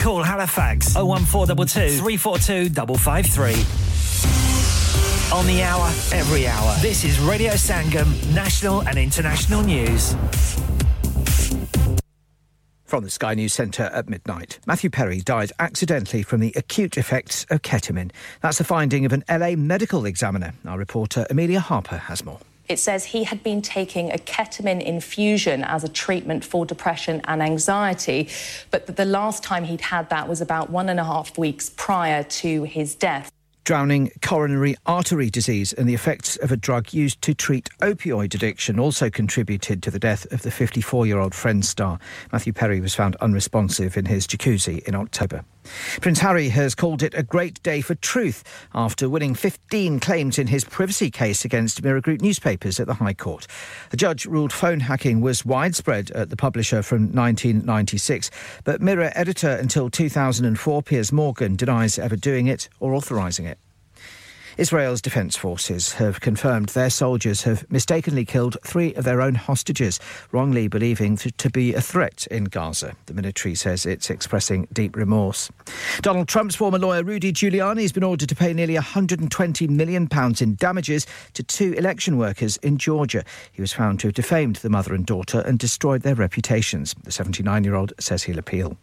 Call Halifax 01422 342 553. On the hour, every hour. This is Radio Sangam, national and international news. From the Sky News Centre at midnight. Matthew Perry died accidentally from the acute effects of ketamine. That's the finding of an LA medical examiner. Our reporter Amelia Harper has more. It says he had been taking a ketamine infusion as a treatment for depression and anxiety, but that the last time he'd had that was about 1.5 weeks prior to his death. Drowning, coronary artery disease and the effects of a drug used to treat opioid addiction also contributed to the death of the 54-year-old Friends star. Matthew Perry was found unresponsive in his jacuzzi in October. Prince Harry has called it a great day for truth after winning 15 claims in his privacy case against Mirror Group newspapers at the High Court. The judge ruled phone hacking was widespread at the publisher from 1996, but Mirror editor until 2004, Piers Morgan, denies ever doing it or authorising it. Israel's defence forces have confirmed their soldiers have mistakenly killed 3 of their own hostages, wrongly believing to be a threat in Gaza. The military says it's expressing deep remorse. Donald Trump's former lawyer Rudy Giuliani has been ordered to pay nearly £120 million in damages to 2 election workers in Georgia. He was found to have defamed the mother and daughter and destroyed their reputations. The 79-year-old says he'll appeal.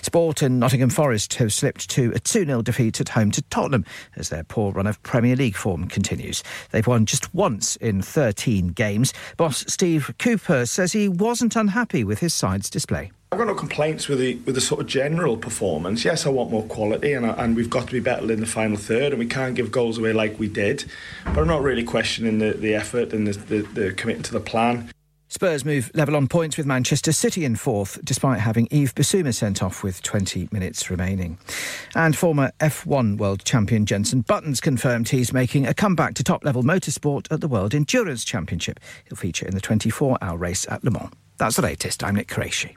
Sport and Nottingham Forest have slipped to a 2-0 defeat at home to Tottenham as their poor run of Premier League form continues. They've won just once in 13 games. Boss Steve Cooper says he wasn't unhappy with his side's display. I've got no complaints with the sort of general performance. Yes, I want more quality and we've got to be better in the final third and we can't give goals away like we did. But I'm not really questioning the effort and the committing to the plan. Spurs move level on points with Manchester City in 4th, despite having Yves Bissouma sent off with 20 minutes remaining. And former F1 world champion Jenson Button's confirmed he's making a comeback to top-level motorsport at the World Endurance Championship. He'll feature in the 24-hour race at Le Mans. That's the latest. I'm Nick Qureshi.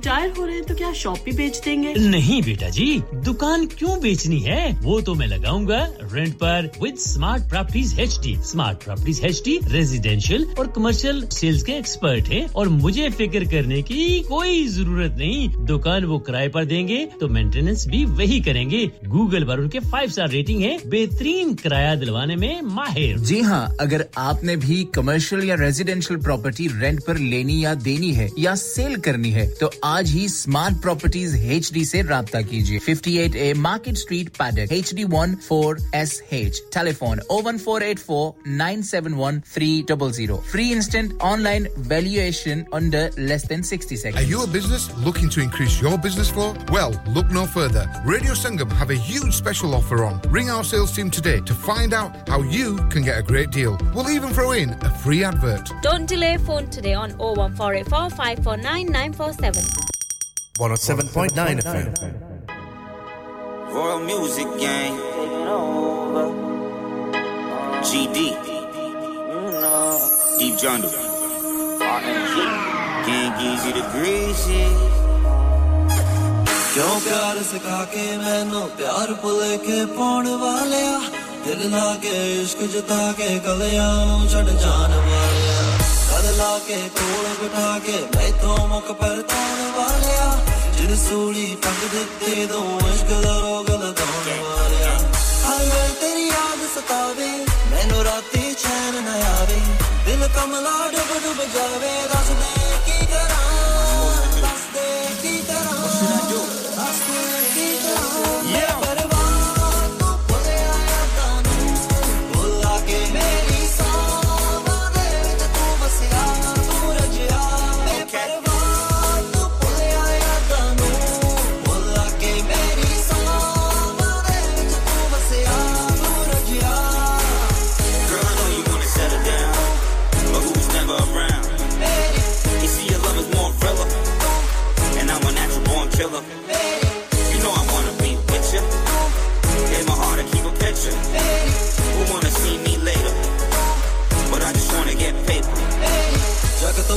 Retire हो रहे हैं तो क्या shop भी बेच देंगे? नहीं बेटा जी, दुकान क्यों बेचनी है? वो तो मैं लगाऊंगा रेंट पर with smart properties HD. Smart properties HD residential और कमर्शियल सेल्स के एक्सपर्ट हैं और मुझे फिक्र करने की कोई जरूरत नहीं। दुकान वो किराए पर देंगे तो मेंटेनेंस भी वही करेंगे। गूगल पर उनके 5-star रेटिंग है, बेहतरीन किराया दिलवाने में माहिर। जी हां, अगर आपने भी कमर्शियल या रेजिडेंशियल प्रॉपर्टी रेंट पर लेनी या देनी है या सेल करनी है तो आज ही स्मार्ट प्रॉपर्टीज एचडी से राब्ता कीजिए। 58A Market Street, Paddock, HD14SH. Telephone 01484 971 300. Free instant online valuation under less than 60 seconds. Are you a business looking to increase your business flow? Well, look no further. Radio Sangam have a huge special offer on. Ring our sales team today to find out how you can get a great deal. We'll even throw in a free advert. Don't delay, phone today on 01484 549 947. 107.9 FM. Royal Music Gang GD Deep Jungle Gang easy to greasy Kyun pyar sikha ke mainu pyar pule ke paun walya dil la ke ishq jata ke kalyan nu chhad jaan walya dil la ke kol bitha ke main to mukh par taun walya The soli pang ditte do ishq da rog lagaun walya har teri yaad sataave mainu raati chain na aave dil kamla dub dub jaave das de ki karan das de ki karan ye parwan tu pole aaya tanu bola ke meri saava de vich tu vasiya suraj aave parwan Killer. You know I wanna be with ya. Gave my heart to keep a picture. Who wanna see me later? But I just wanna get paper. Jag to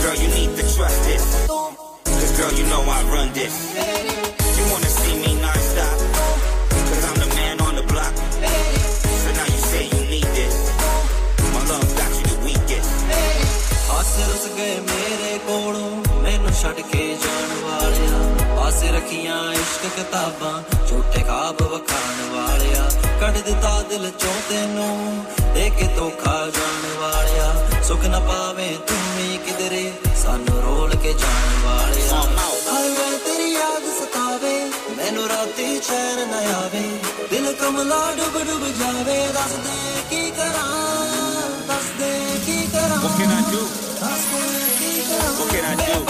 Girl, you need to trust this. Cause girl, you know I run this. You wanna see me non-stop. Cause I'm the man on the block. So now you say you need this. My love got you the weakest. Aase rus gaye mere kolon, mainu chhad ke jaan waliya. Aase rakhiyan ishq kitaban, jhoote khwab vakhan waliya. Kad deta dil chon tenu, dekh dhokha jaan waliya. Sukh na paave tumhi kidre sanu rol ke jaan waliya har wail teri yaad sataave mainu raati chain na aave dil kamla dub dub jaave das de ki karan what can I do das de ki karan what can I do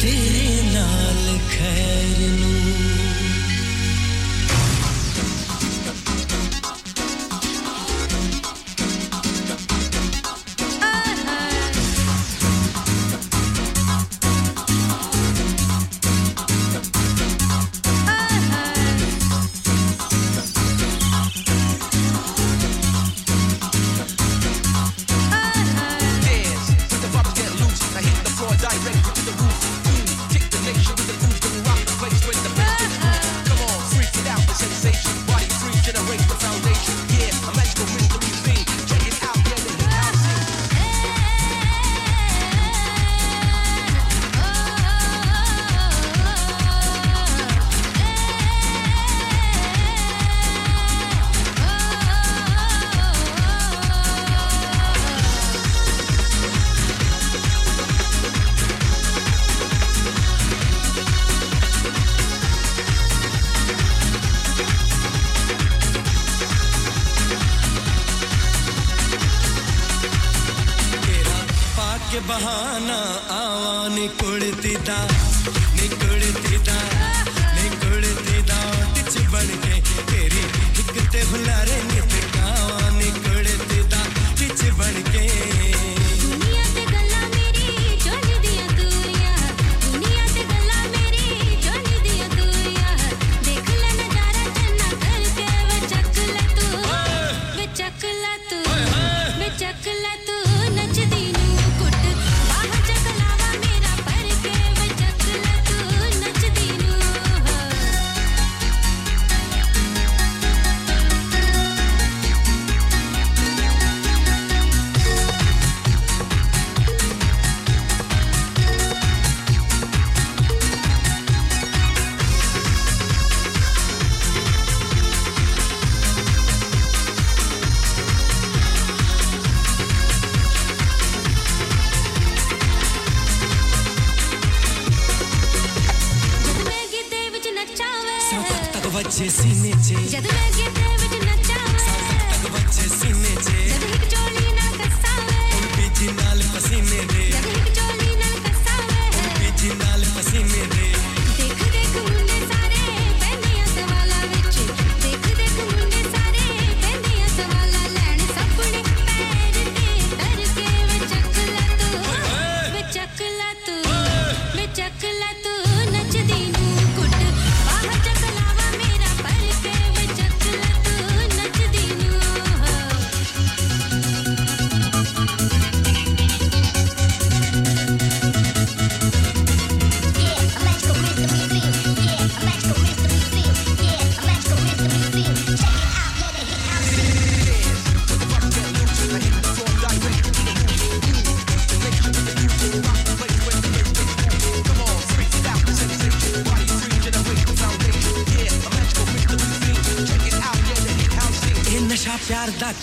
Did not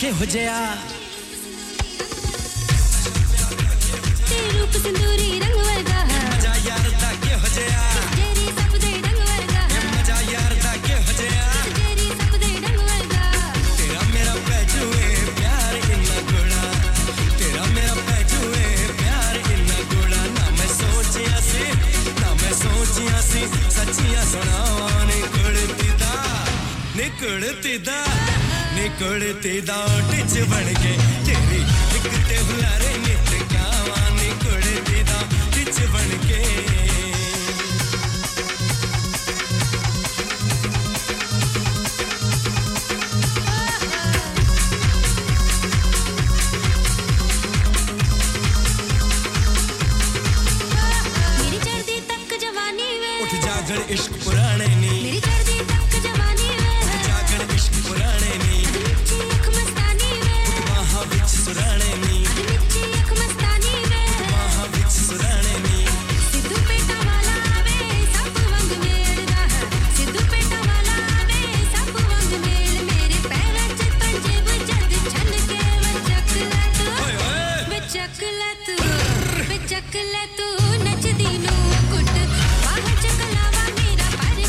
के हो जया तेरू पसंदूरी रंग वर्गा मजा यार दा के हो जया तेरी सपदे रंग वर्गा मजा यार दा के हो जया तेरी सपदे रंग वर्गा तेरा मेरा पैजुए प्यार इतना गुड़ा तेरा मेरा पैजुए प्यार इतना गुड़ा ना मैं सोचिया सी ना मैं सोचिया सी सच्चिया सुनावा निकलती दा निकलती दा टिच बन के तेरी दिखते हुलारे नित कावा निकलती दा टिच बन के मेरी चढ़ती तक जवानी में उठ जागड़ इश्क पुराने नी चकला तू नच दीनू गुट वाह चकलावा मेरा पर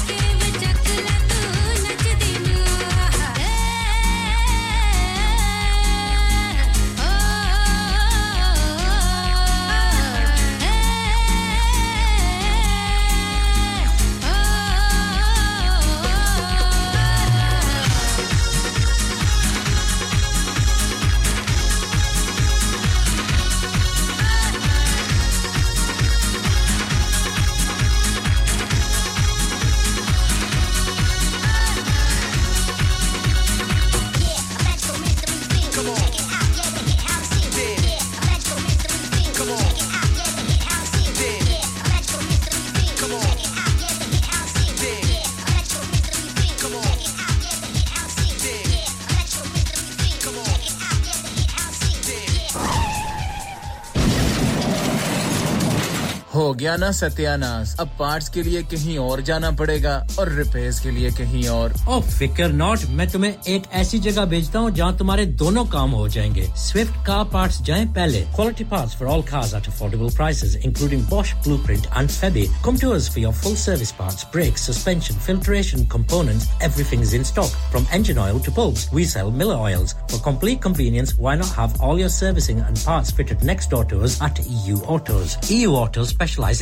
हो गया ना सत्यानाश अब पार्ट्स के लिए कहीं और जाना पड़ेगा और रिपेयर्स के लिए कहीं और ओ फिकर नॉट मैं तुम्हें एक ऐसी जगह भेजता हूं जहां तुम्हारे दोनों काम हो जाएंगे स्विफ्ट कार पार्ट्स जाएं पहले quality parts for all cars at affordable prices including Bosch Blueprint and Febi come to us for your full service parts brakes suspension filtration components everything is in stock from engine oil to bulbs we sell Miller oils for complete convenience why not have all your servicing and parts fitted next door to us at EU Autos EU Autos specialise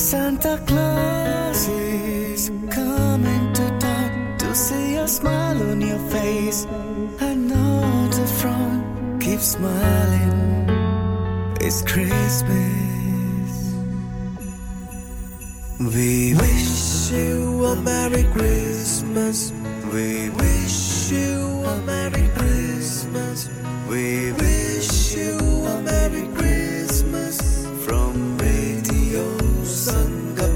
Santa Claus is coming to town to see you. a smile on your face and not a frown. Keep smiling, it's Christmas. We wish you a Merry Christmas. We wish you a Merry Christmas. We wish you a Merry Christmas from Radio Sangam.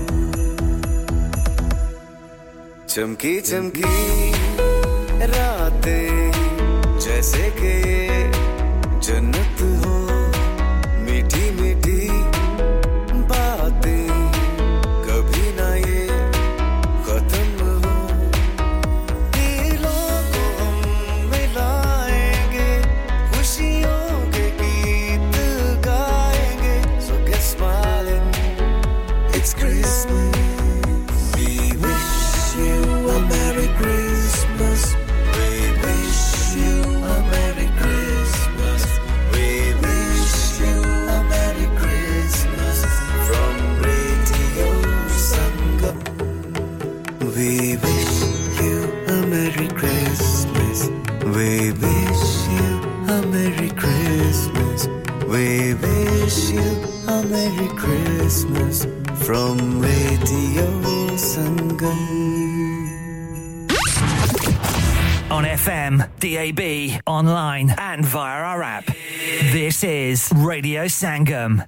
चमकी चमकी रातें जैसे के जन्नत हो, मीठी मीठी बातें कभी ना ये खत्म हो. दिलों को हम मिलाएंगे, खुशियों के गीत गाएंगे. So get smiling, it's Christmas. We wish you a Merry Christmas. We wish you a Merry Christmas. We wish you a Merry Christmas from Radio Sangam. On FM, DAB, online and via our app. This is Radio Sangam.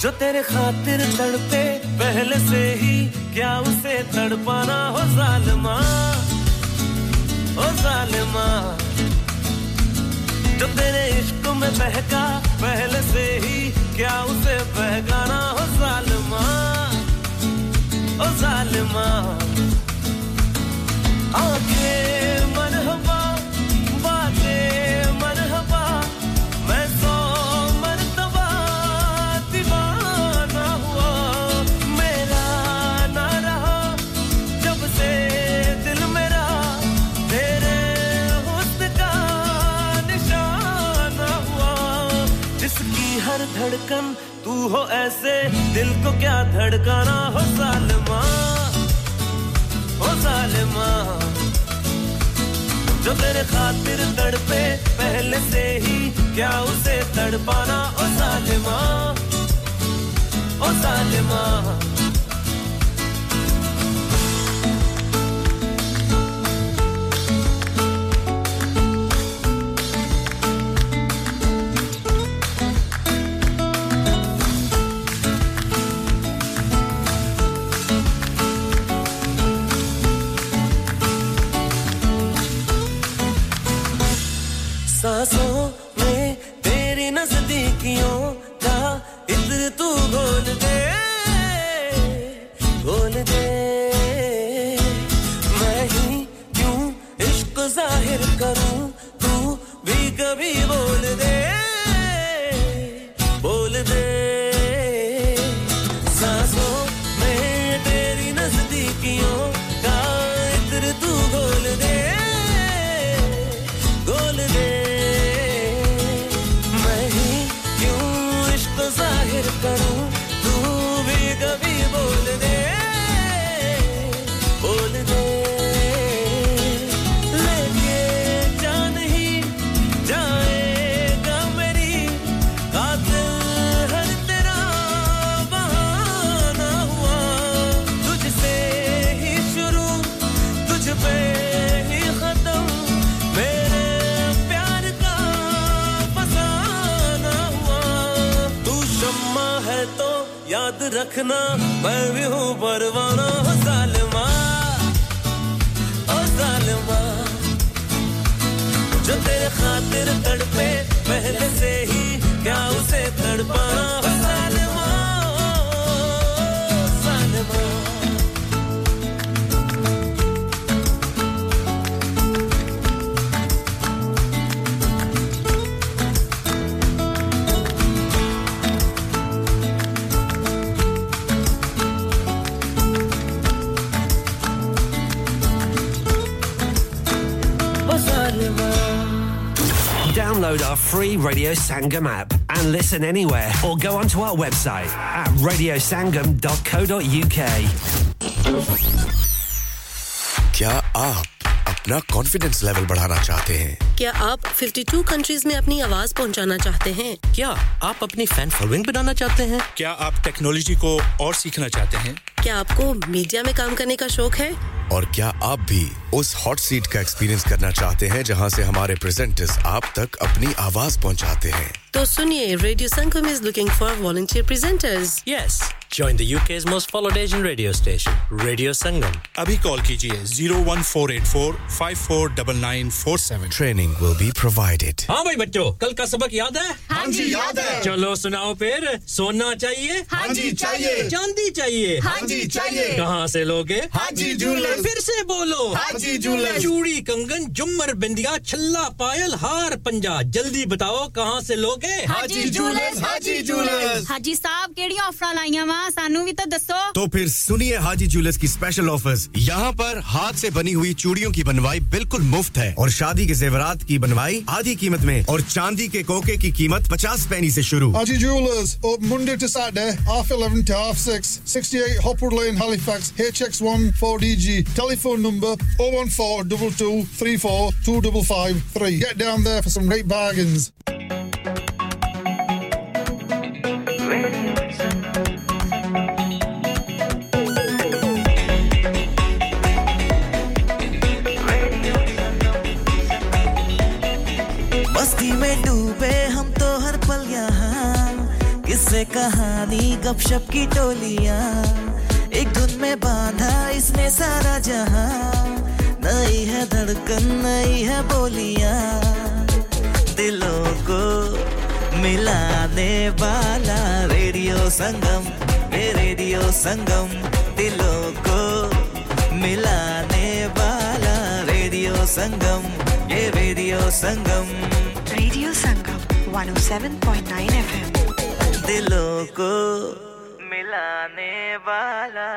जो तेरे खातिर तड़पे पहले से ही क्या उसे तड़पाना हो जालिमा जो तेरे इश्क में बहका पहले से ही क्या उसे बहकाना हो जालिमा आंखें मरहबा धड़कन तू हो ऐसे दिल को क्या धड़काना हो जालिमा जो तेरे खातिर तड़पे पहले से ही क्या उसे तड़पाना हो जालिमा सांसों में तेरी नजदीकियों का इत्र तू घोल दे मैं ही क्यों इश्क जाहिर करूं तू भी कभी बोल दे सांसों में तेरी नजदीकियों का इत्र तू घोल दे करूं तू भी कभी बोल दे लेके जान ही जाएगा मेरी कातिल हर तेरा बहाना हुआ तुझसे ही शुरू तुझ पे ही खत्म मेरे प्यार का फसाना हुआ तू शम्मा तो याद रखना मैं भी हूँ परवाना हो जालिमा जो तेरे खातिर तड़पे पहले से ही क्या उसे तड़पाना हो जालिमा Download our free Radio Sangam app and listen anywhere or go onto our website at radiosangam.co.uk क्या आप अपना confidence level बढ़ाना चाहते हैं? क्या आप 52 countries में अपनी आवाज पहुंचाना चाहते हैं? क्या आप अपनी fan following बनाना चाहते हैं? क्या आप technology को और सीखना चाहते हैं? क्या आपको मीडिया में काम करने का शौक है? और क्या आप भी उस हॉट सीट का एक्सपीरियंस करना चाहते हैं जहां से हमारे प्रेजेंटर्स आप तक अपनी आवाज पहुंचाते हैं तो सुनिए radio Sangam is looking for volunteer presenters yes Join the UK's most followed Asian radio station, Radio Sangam. Abhi call kijiye 01484 549947. Training will be provided. हाँ भाई बच्चों, कल का सबक याद है? हाँ जी याद है. चलो सुनाओ फिर. सोना चाहिए? हाँ जी चाहिए. चांदी चाहिए? हाँ जी चाहिए. कहाँ से लोगे? हाजी जूलर्स. फिर से बोलो. हाजी जूलर्स. चूड़ी, कंगन, झुमर, बिंदिया, छल्ला, पायल, हार, पंजा. जल्दी बताओ कहाँ से लोगे? हाजी जूलर्स. हाजी जूलर्स. हाजी साहब केडी ऑफर लाईयां सानू भी तो दसो तो फिर सुनिए हाजी ज्वेलर्स की स्पेशल ऑफर्स यहाँ पर हाथ से बनी हुई चूड़ियों की बनवाई बिल्कुल मुफ्त है और शादी के जेवरात की बनवाई आधी कीमत में और चांदी के कोके की कीमत 50 पैसे से शुरू Haji jewellers open Monday to Saturday half 11 to half 6 68 Hopwood Lane Halifax HX1 4DG telephone number 01422342553 get down there for some great bargains से कहानी गपशप की टोलियां एक धुन में बांधा इसने सारा जहां नई है धड़कन नई है बोलियां दिलों को मिलाने वाला रेडियो संगम दिलों को मिलाने वाला रेडियो संगम 107.9 FM दिलों को मिलाने वाला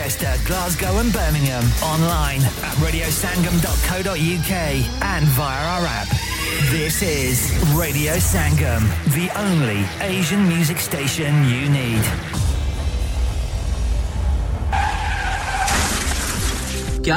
Manchester, Glasgow and Birmingham. Online at radiosangam.co.uk and via our app. This is Radio Sangam, the only Asian music station you need. क्या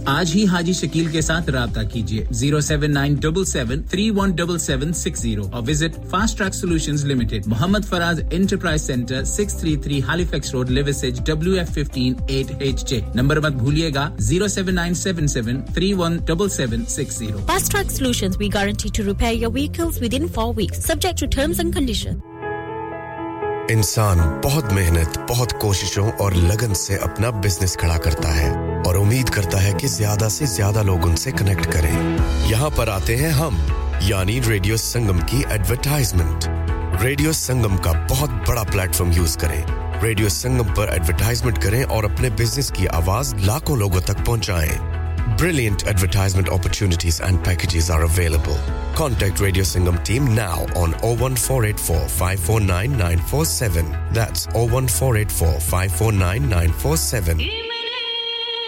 आज ही हाजी शकील के साथ राबता कीजिए 07977317760 और visit fast track solutions limited Mohammed Faraz enterprise centre 633 Halifax road Liversedge WF15 8HJ number मत भूलिएगा 07977317760 Fast Track Solutions we guarantee to repair your vehicles within 4 weeks subject to terms and conditions इंसान बहुत मेहनत, बहुत कोशिशों और लगन से अपना बिजनेस खड़ा करता है और उम्मीद करता है कि ज्यादा से ज्यादा लोग उनसे कनेक्ट करें। यहाँ पर आते हैं हम, यानी रेडियो संगम की एडवर्टाइजमेंट। रेडियो संगम का बहुत बड़ा प्लेटफॉर्म यूज करें। रेडियो संगम पर एडवर्टाइजमेंट करें और अपने बिजनेस की आवाज लाखों लोगों तक पहुंचाएं। Brilliant advertisement opportunities and packages are available. Contact Radio Sangam team now on 01484 549 947. That's 01484 549 947.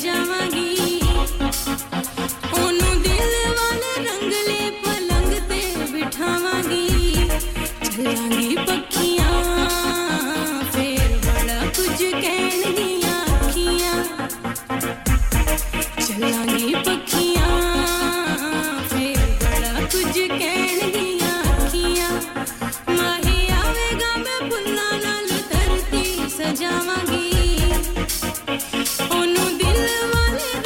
जावांगी ओनु दिल वाले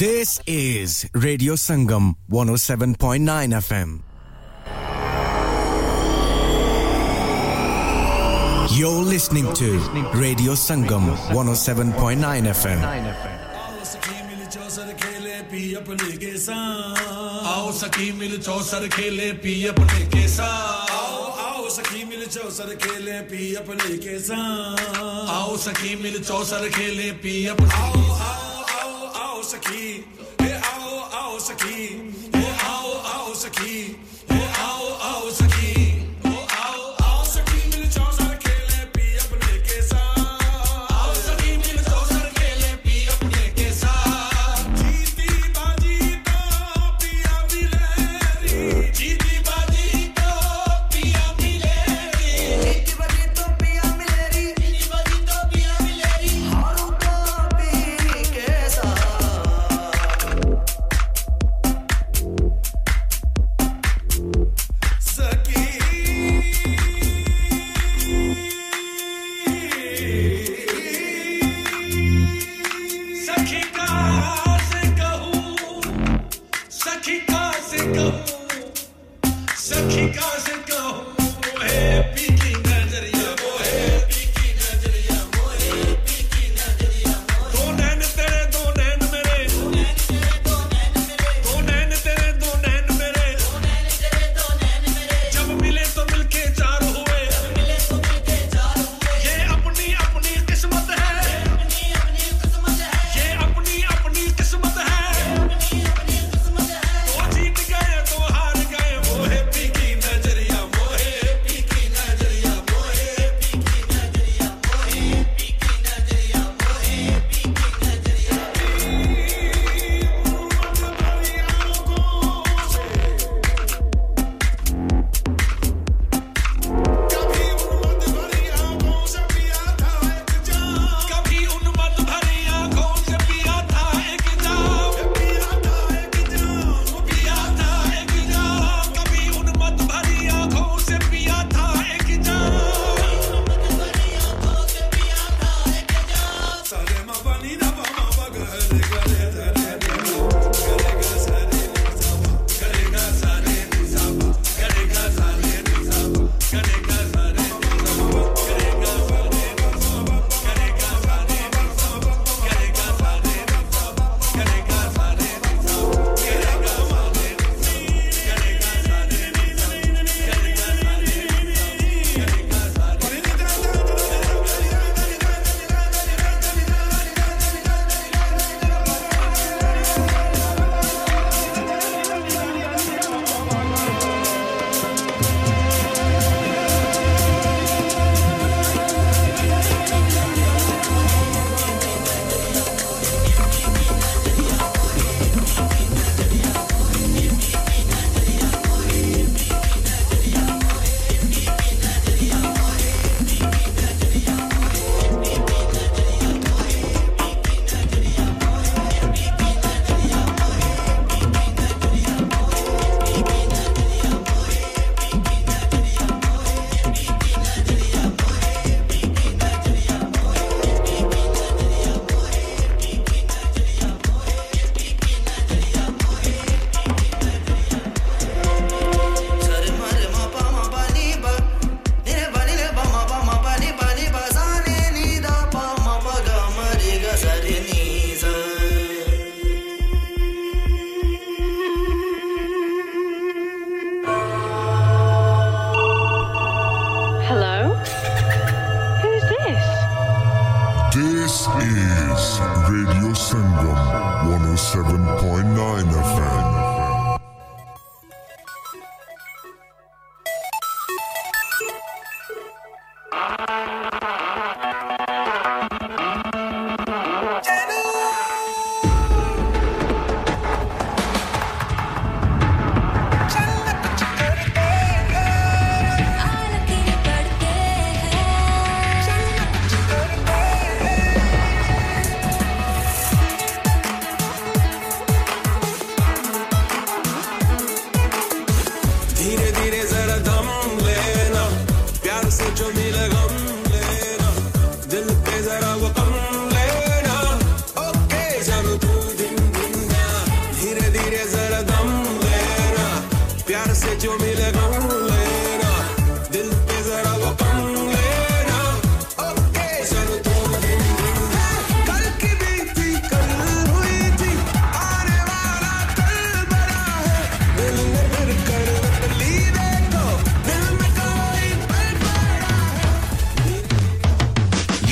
This is Radio Sangam 107.9 FM. You're listening to Radio Sangam 107.9 FM. Aao sakhi mil chausar khele pee apne ke saath aao sakhi mil chausar khele pee apne ke saath aao sakhi mil chausar khele pee apne aao sakhi ye aao sakhi ye aao sakhi ye aao sakhi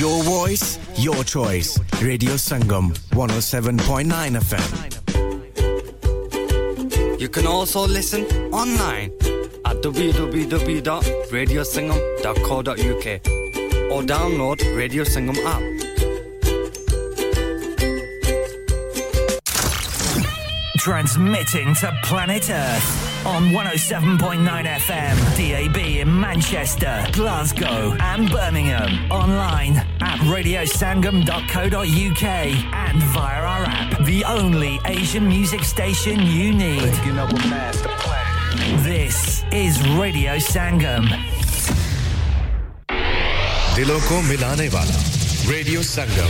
Your voice, your choice. Radio Sangam, 107.9 FM. You can also listen online at www.radiosangam.co.uk or download Radio Sangam app. Transmitting to planet Earth. On 107.9 FM, DAB in Manchester, Glasgow and Birmingham. Online at radiosangam.co.uk and via our app. The only Asian music station you need. This is Radio Sangam. Dilon ko milane wala. Radio Sangam.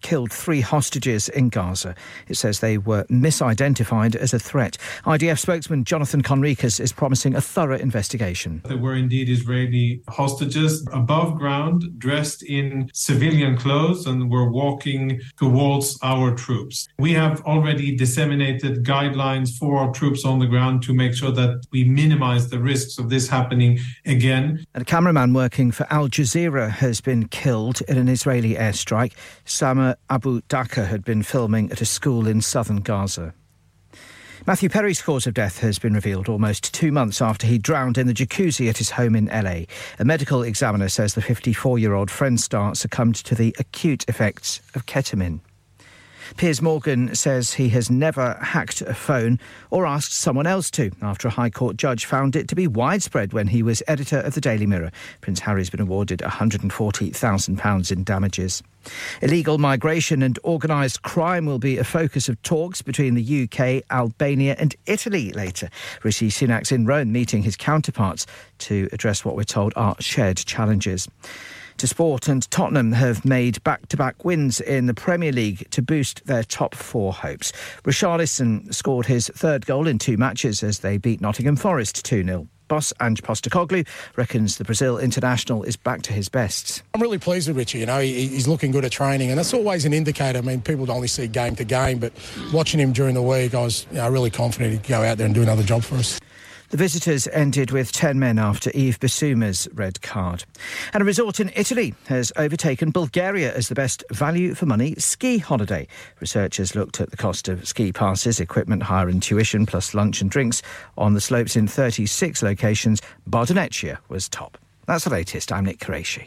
killed 3 hostages in Gaza. It says they were misidentified as a threat. IDF spokesman Jonathan Conricus is promising a thorough investigation. There were indeed Israeli hostages above ground, dressed in civilian clothes, and were walking towards our troops. We have already disseminated guidelines for our troops on the ground to make sure that we minimise the risks of this happening again. And a cameraman working for Al Jazeera has been killed in an Israeli airstrike. Samer Abu Dhaka had been filming at a school in southern Gaza. Matthew Perry's cause of death has been revealed almost 2 months after he drowned in the jacuzzi at his home in LA. A medical examiner says the 54-year-old friend star succumbed to the acute effects of ketamine. Piers Morgan says he has never hacked a phone or asked someone else to, after a High Court judge found it to be widespread when he was editor of the Daily Mirror. Prince Harry's been awarded £140,000 in damages. Illegal migration and organised crime will be a focus of talks between the UK, Albania and Italy later. Rishi Sunak's in Rome meeting his counterparts to address what we're told are shared challenges. To sport, and Tottenham have made back-to-back wins in the Premier League to boost their top 4 hopes. Richarlison scored his 3rd goal in 2 matches as they beat Nottingham Forest 2-0. Boss Ange Postecoglou reckons the Brazil international is back to his best. I'm really pleased with Richie, you know, he's looking good at training, and that's always an indicator. I mean, people only see game to game, but watching him during the week, I was, you know, really confident he'd go out there and do another job for us. The visitors ended with 10 men after Yves Bissouma's red card. And a resort in Italy has overtaken Bulgaria as the best value for money ski holiday. Researchers looked at the cost of ski passes, equipment hire and tuition, plus lunch and drinks on the slopes in 36 locations. Bardonecchia was top. That's the latest. I'm Nick Qureshi.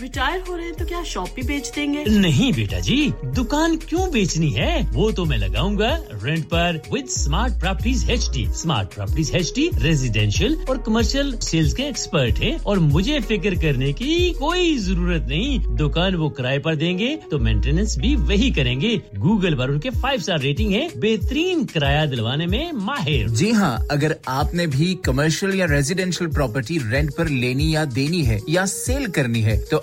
Retire हो रहे हैं तो क्या shop भी बेच देंगे? नहीं बेटा जी, दुकान क्यों बेचनी है? वो तो मैं लगाऊंगा रेंट पर with smart properties HD. Smart properties HD residential और कमर्शियल सेल्स के एक्सपर्ट हैं और मुझे फिक्र करने की कोई जरूरत नहीं। दुकान वो किराए पर देंगे तो मेंटेनेंस भी वही करेंगे। गूगल पर उनके 5-star रेटिंग है, बेहतरीन किराया दिलवाने में माहिर। जी हां, अगर आपने भी कमर्शियल या रेजिडेंशियल प्रॉपर्टी रेंट पर लेनी या देनी है या सेल करनी है तो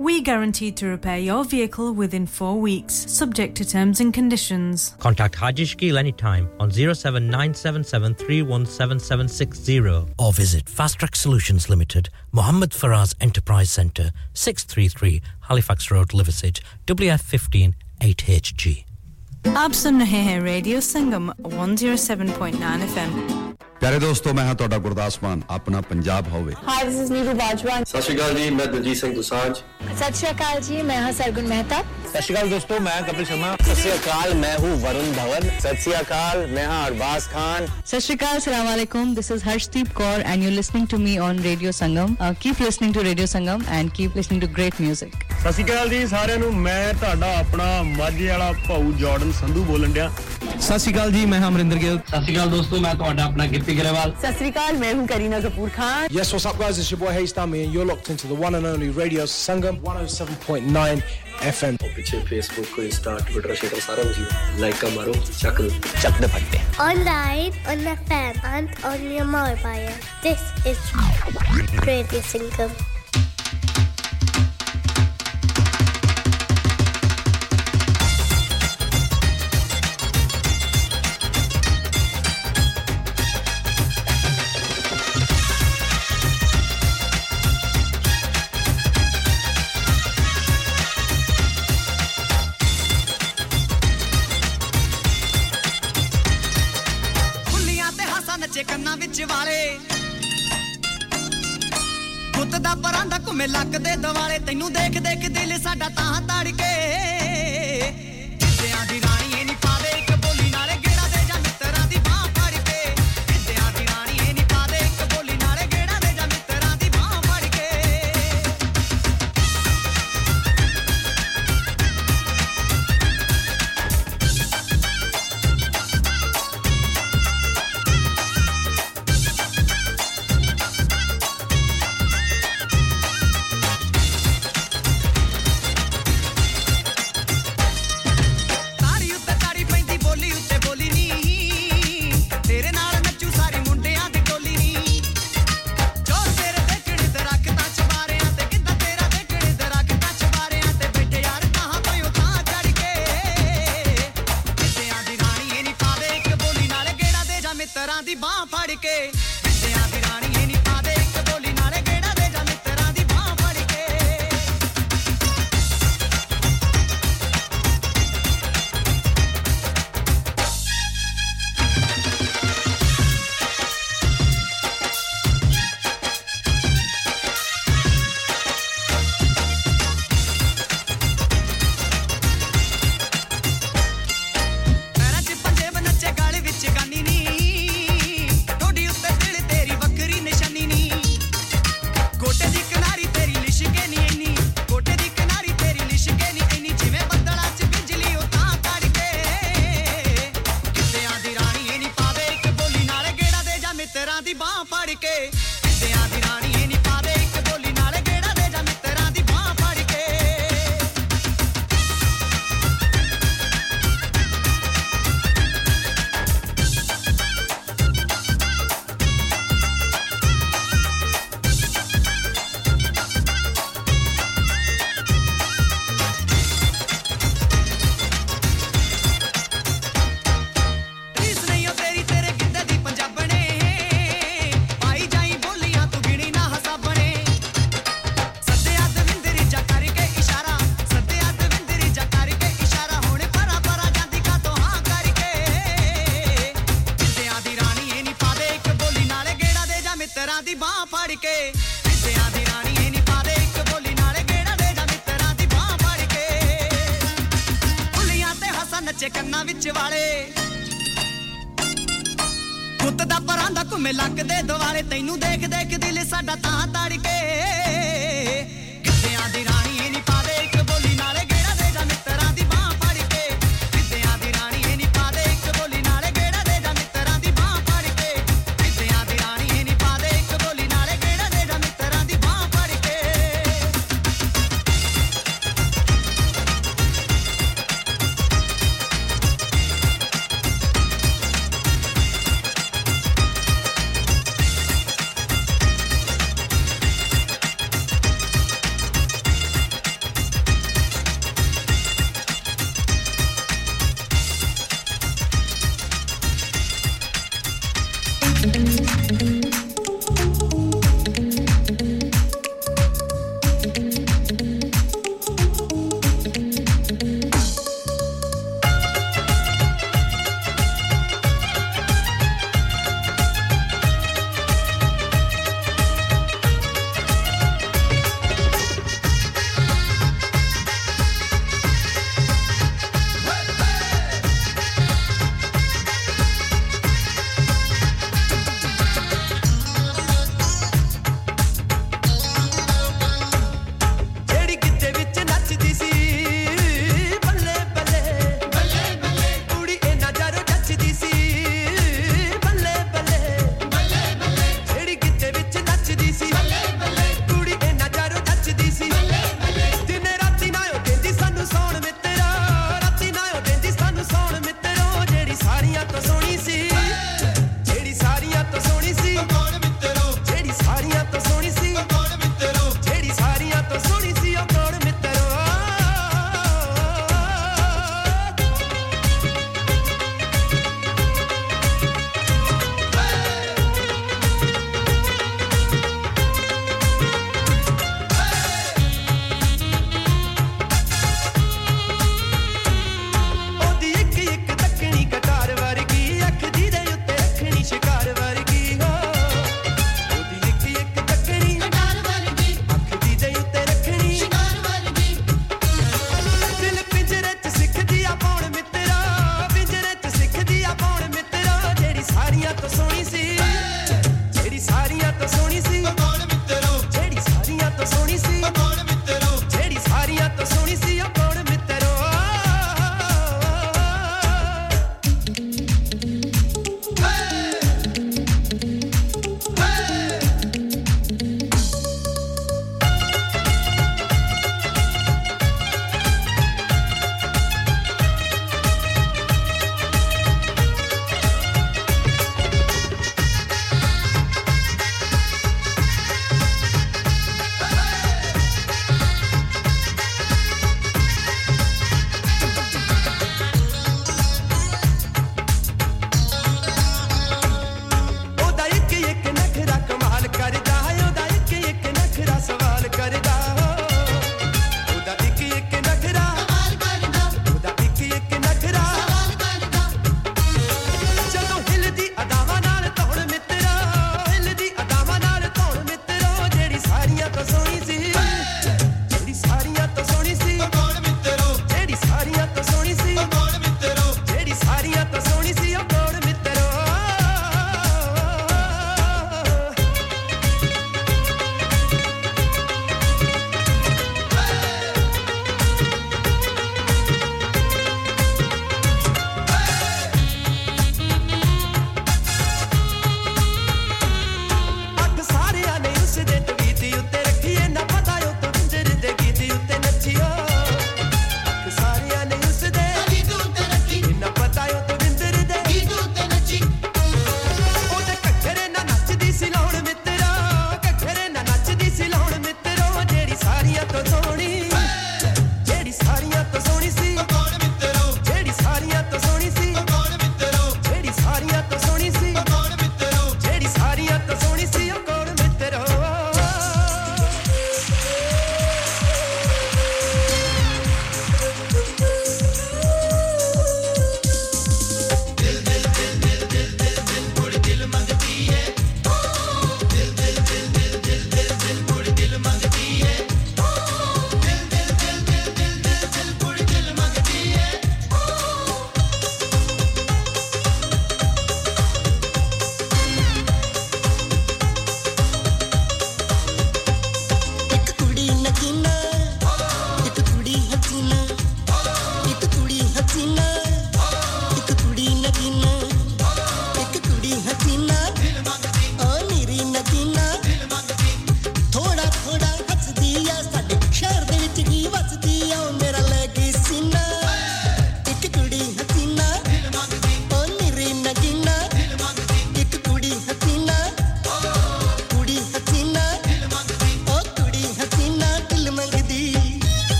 We guarantee to repair your vehicle within 4 weeks, subject to terms and conditions. Contact Haji Shakil anytime on 07977317760 or visit Fast Track Solutions Limited, Mohammed Faraz Enterprise Centre, 633 Halifax Road, Liversedge, WF15 8HG. आप सुन रहे हैं radio संगम 107.9 FM. प्यारे दोस्तों मैं हां ਤੁਹਾਡਾ ਗੁਰਦਾਸ ਮਾਨ ਆਪਣਾ ਪੰਜਾਬ ਹੋਵੇ hi this is Neeru Bajwa ਸਤਿ ਸ਼੍ਰੀ ਅਕਾਲ ਜੀ ਮੈਂ ਦਲਜੀਤ ਸਿੰਘ ਦੁਸਾਂਝ ਸਤਿ ਸ਼੍ਰੀ ਅਕਾਲ ਜੀ ਮੈਂ ਹਾਂ ਸਰਗੁਣ ਮਹਿਤਾ ਸਤਿ ਸ਼੍ਰੀ ਅਕਾਲ ਦੋਸਤੋ ਮੈਂ ਕਪਿਲ ਸ਼ਰਮਾ ਸਤਿ ਸ਼੍ਰੀ ਅਕਾਲ ਮੈਂ ਹੂੰ ਵਰੁਣ ਧਵਨ ਸਤਿ ਸ਼੍ਰੀ ਅਕਾਲ ਮੈਂ ਹਾਂ ਅਰਬਾਜ਼ ਖਾਨ ਸਤਿ ਸ਼੍ਰੀ ਅਕਾਲ ਅਸਲਾਮ ਅਲੈਕੁਮ this is Harshdeep Kaur and you are listening to me on radio Sangam keep listening to radio Sangam and keep listening to great music ਸਤਿ ਸ਼੍ਰੀ ਅਕਾਲ ਜੀ ਸਾਰਿਆਂ ਨੂੰ ਮੈਂ ਤੁਹਾਡਾ ਆਪਣਾ ਮਾਝੇ ਵਾਲਾ ਭਾਊ ਜਾਰਡਨ ਸੰਧੂ ਬੋਲਣ ਡਿਆ ਸਤਿ ਸ਼੍ਰੀ ਅਕਾਲ ਜੀ ਮੈਂ ਅਮਰਿੰਦਰ ਗਿੱਲ ਸਤਿ ਸ਼੍ਰੀ ਅਕਾਲ ਦੋਸਤੋ ਮੈਂ ਤੁਹਾਡਾ ਆਪਣਾ Sat Sri Akal, I am Kareena Kapoor Khan. Yes, what's up guys, it's your boy Haystami and you're locked into the one and only Radio Sangam 107.9 FM. Piche Facebook, Insta, Twitter, Twitter, सारा कुछ like का मारो, चक दे फटते. Online, on the fan and on your mobile. This is Radio Sangam.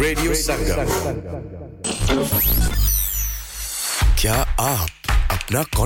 Radio Sangam. क्या आप अपना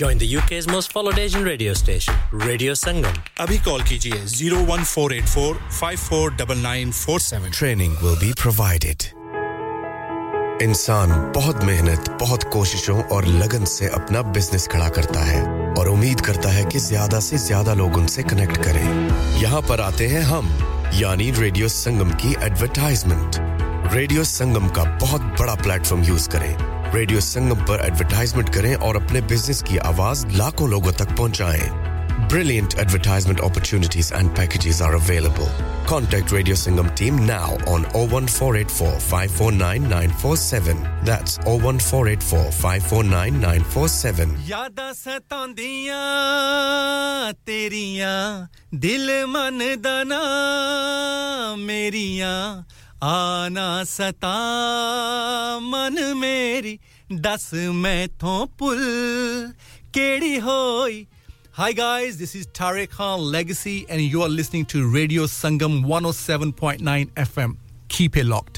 join the UK's most followed Asian radio station, Radio Sangam. Abhi call kijiye 01484 549947. Training will be provided. इंसान बहुत मेहनत, बहुत कोशिशों और लगन से अपना बिजनेस खड़ा करता है और उम्मीद करता है कि ज्यादा से ज्यादा लोग उनसे कनेक्ट करें। यहाँ पर आते हैं हम, यानी रेडियो संगम की एडवर्टाइजमेंट। रेडियो संगम का बहुत बड़ा प्लेटफॉर्म यूज करें। रेडियो संगम पर एडवर्टाइजमेंट करें और अपने बिजनेस की आवाज लाखों लोगों तक पहुंचाएं। Brilliant advertisement opportunities and packages are available. Contact Radio Sangam team now on 01484 549 947. That's 01484 549 947. Yaada satandiyan teriyan, dil man da na meriyan, aana sata man meri, das maithon pul kedi hoi. Hi guys, this is Tariq Khan Legacy and you are listening to Radio Sangam 107.9 FM. Keep it locked.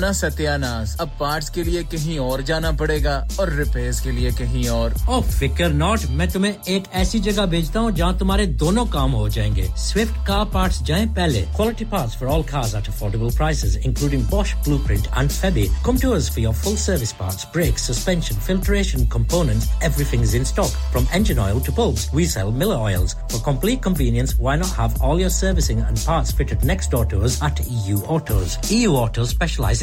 ना सत्यानाश अब parts के लिए कहीं और जाना पड़ेगा और रिपेयर्स के लिए कहीं और ओ फिकर नॉट मैं तुम्हें एक ऐसी जगह भेजता हूं जहां तुम्हारे दोनों काम हो जाएंगे स्विफ्ट कार पार्ट्स जाएं पहले quality parts for all cars at affordable prices including Bosch Blueprint and Febi come to us for your full service parts brakes suspension filtration components everything is in stock from engine oil to bulbs we sell Miller oils for complete convenience why not have all your servicing and parts fitted next door to us at EU Autos EU Autos specialize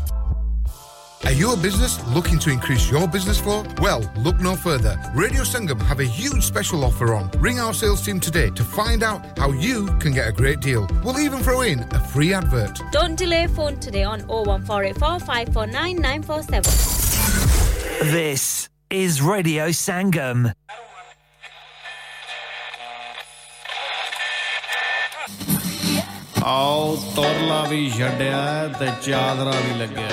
Are you a business looking to increase your business flow? Well, look no further. Radio Sangam have a huge special offer on. Ring our sales team today to find out how you can get a great deal. We'll even throw in a free advert. Don't delay phone today on 01484 549 947. This is Radio Sangam. Aao torla vi chhadya te chadra vi lagya.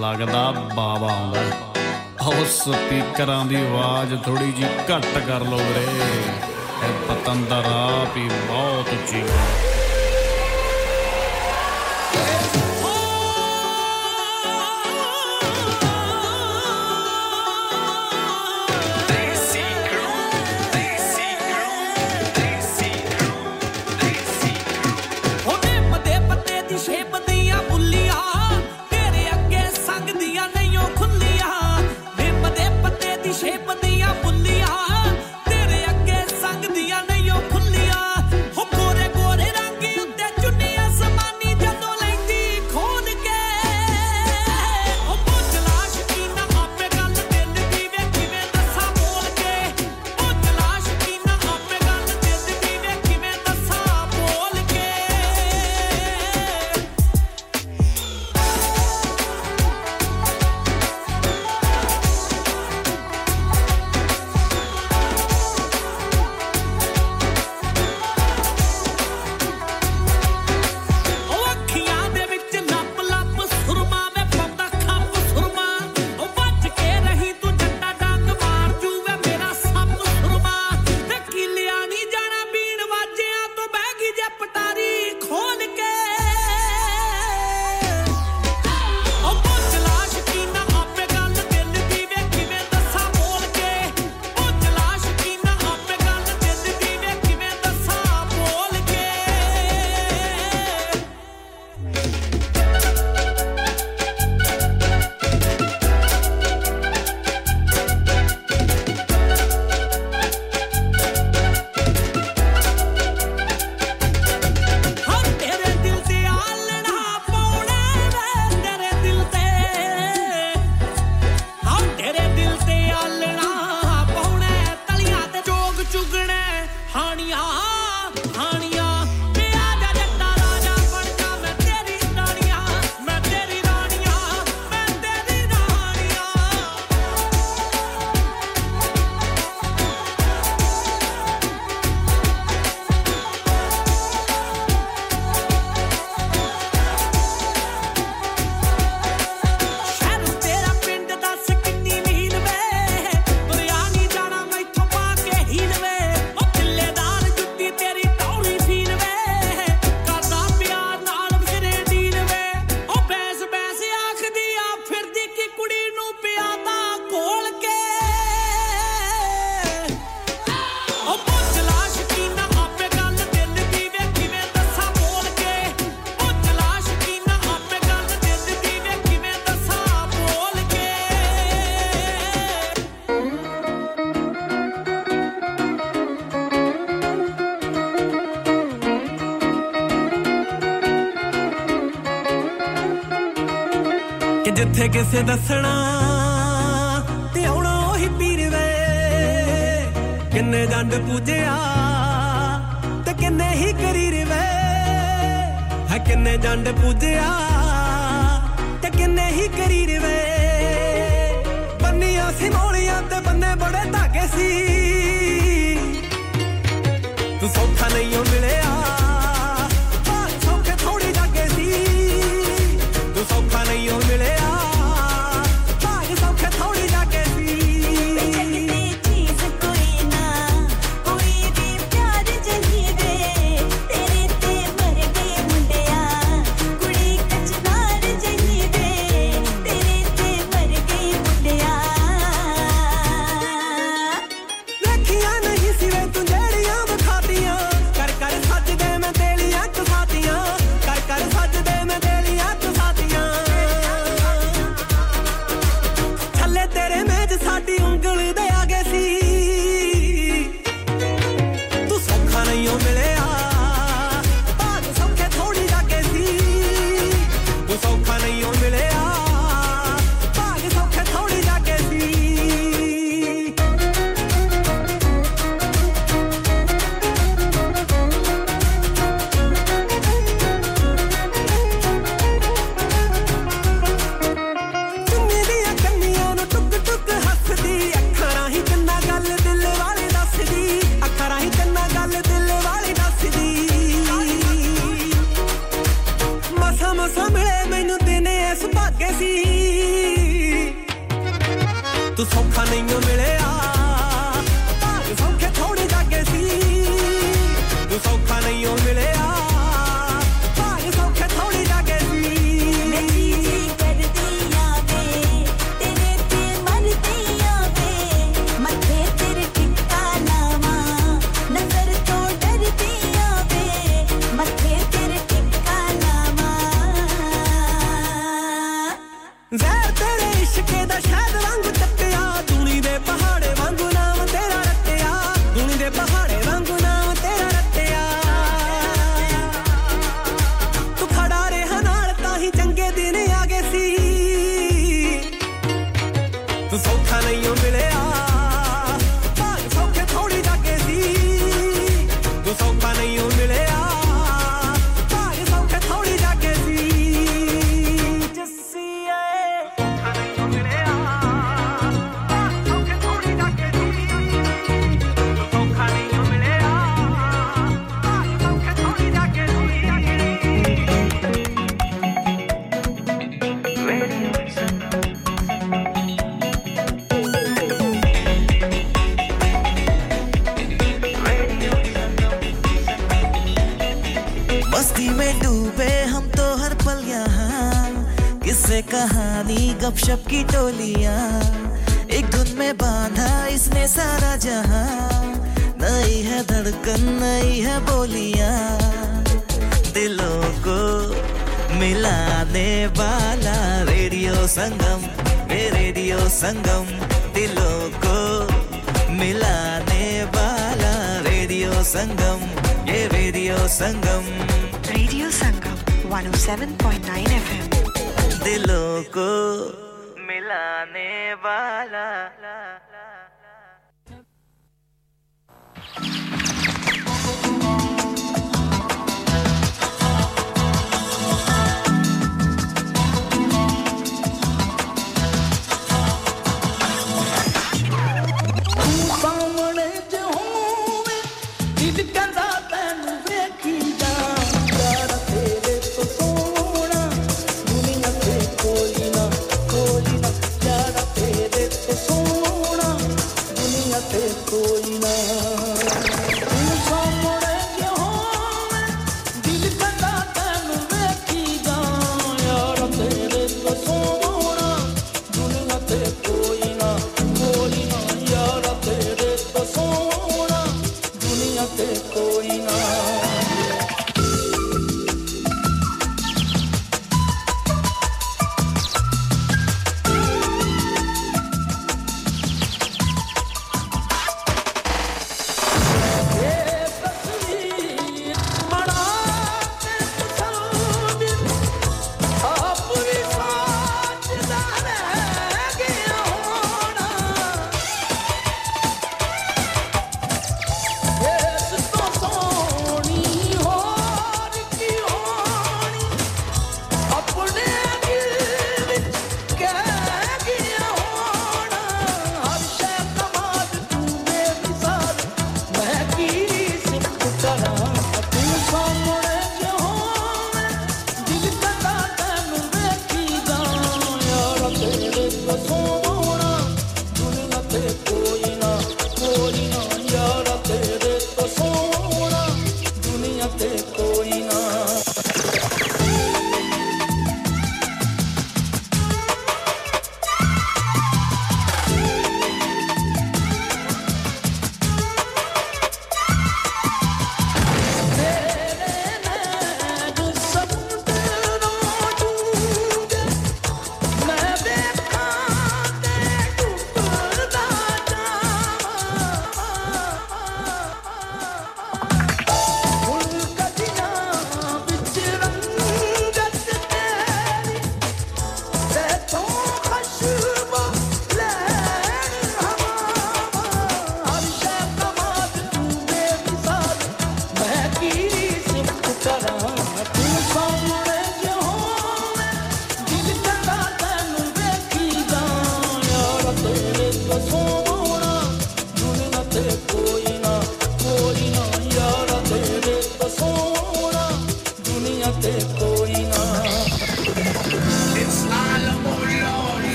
ਲੱਗਦਾ ਬਾਬਾ ਹੁੰਦਾ ਉਹ ਸਪੀਕਰਾਂ ਦੀ ਆਵਾਜ਼ ਥੋੜੀ ਜੀ ਘੱਟ ਕਰ ਲਓ ਵੀਰੇ ਇਹ ਪਤੰਦਰਾ ਵੀ ਬਹੁਤ ਉੱਚੀ किन्ने दंड पूजया ते किन्ने ही करी रिवे है किन्ने दंड पूजया ते किन्ने ही करी रिवे बन्नियां सी मोलियां ते बन्ने बड़े धागे सी तू सौखा नहीं हो मिलया हां सौखे थोड़ी धागे सी तू सौखा नहीं हो मिलया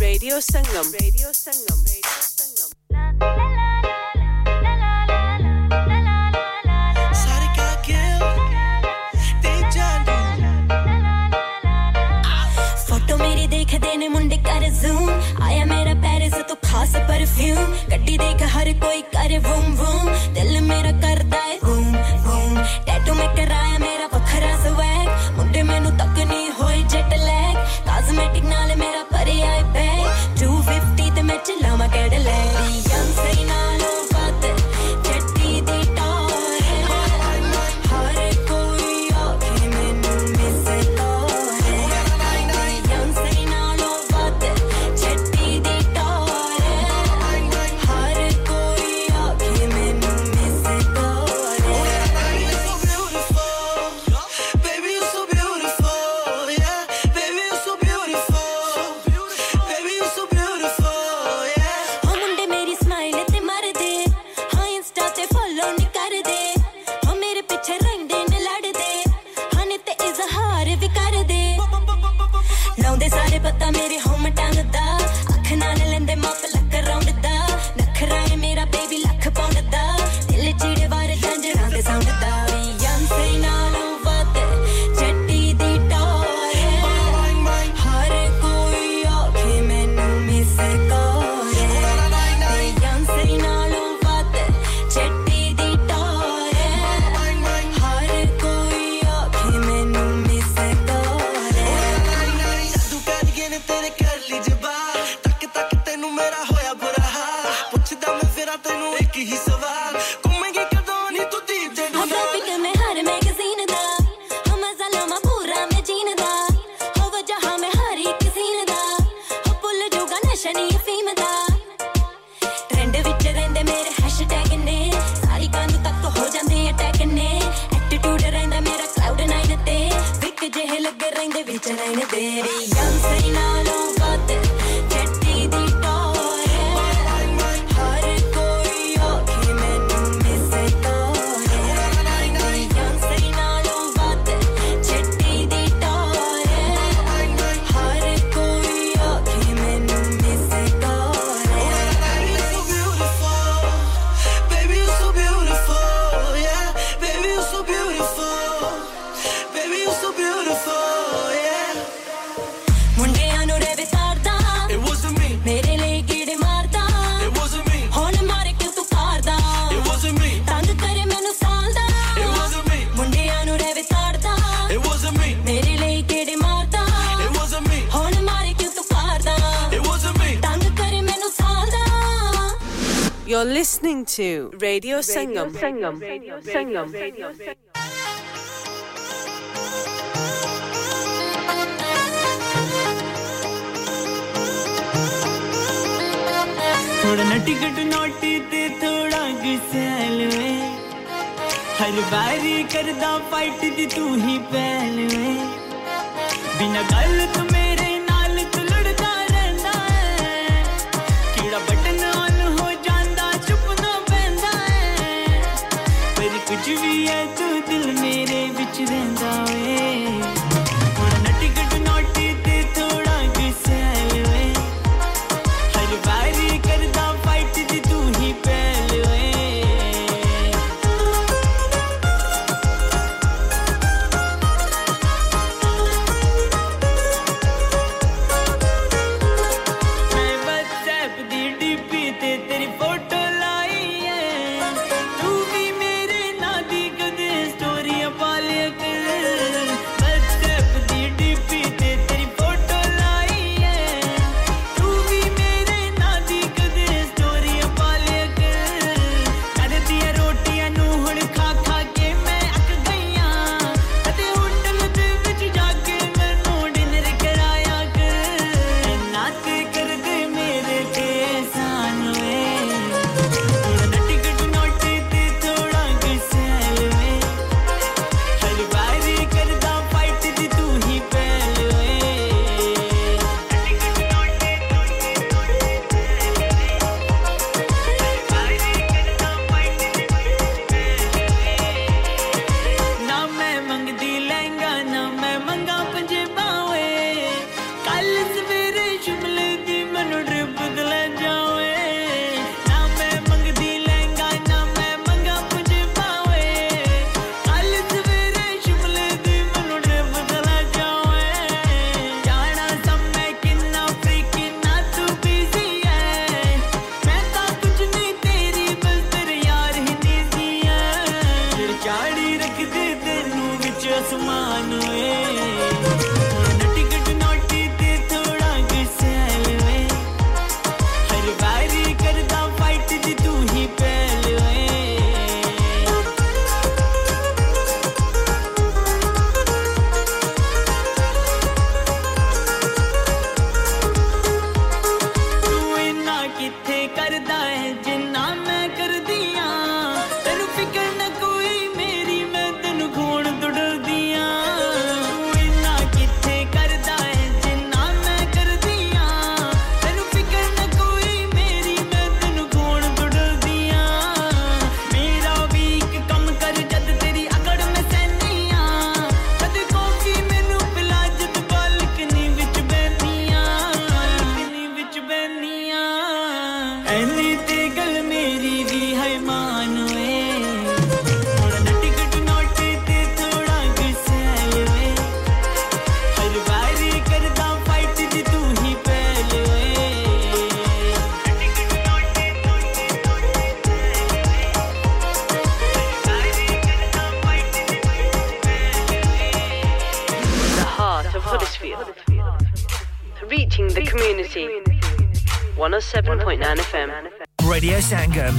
Radio Sangam. Radio Sangam. Radio Sangam. Sare ka kya te jaanu photo meri dekh dene munde kar zoom aaya mera paris to khas perfume gaddi dekh har koi kare boom boom dil mera karda hai boom boom tattoo mein karaya mera vakhra swag munde mainu tak nahi hoye jet lag cosmetic naal mera I pay 250 the metal on my Cadillac young Saina no baat chatti di tor hai har koi aankhe mein misse To Radio Sangam. थोड़ा नटीगट naughty ते थोड़ा गुस्सेल में हर बारी करदा fight दी तू ही पहल में बिना गल तू मेरे नाल तू लड़दा रहंदा है कीड़ा बटन कुछ भी है तू दिल मेरे विच रहंदा वे थोड़ा नटी गट नोटी ते थोड़ा गुस्सेल वे हर बारी करदा फाइट दी तू ही पहल वे मैं WhatsApp दी डीपी ते तेरी फोटो लाई है of Huddersfield, reaching the community. 107.9 FM. Radio Sangam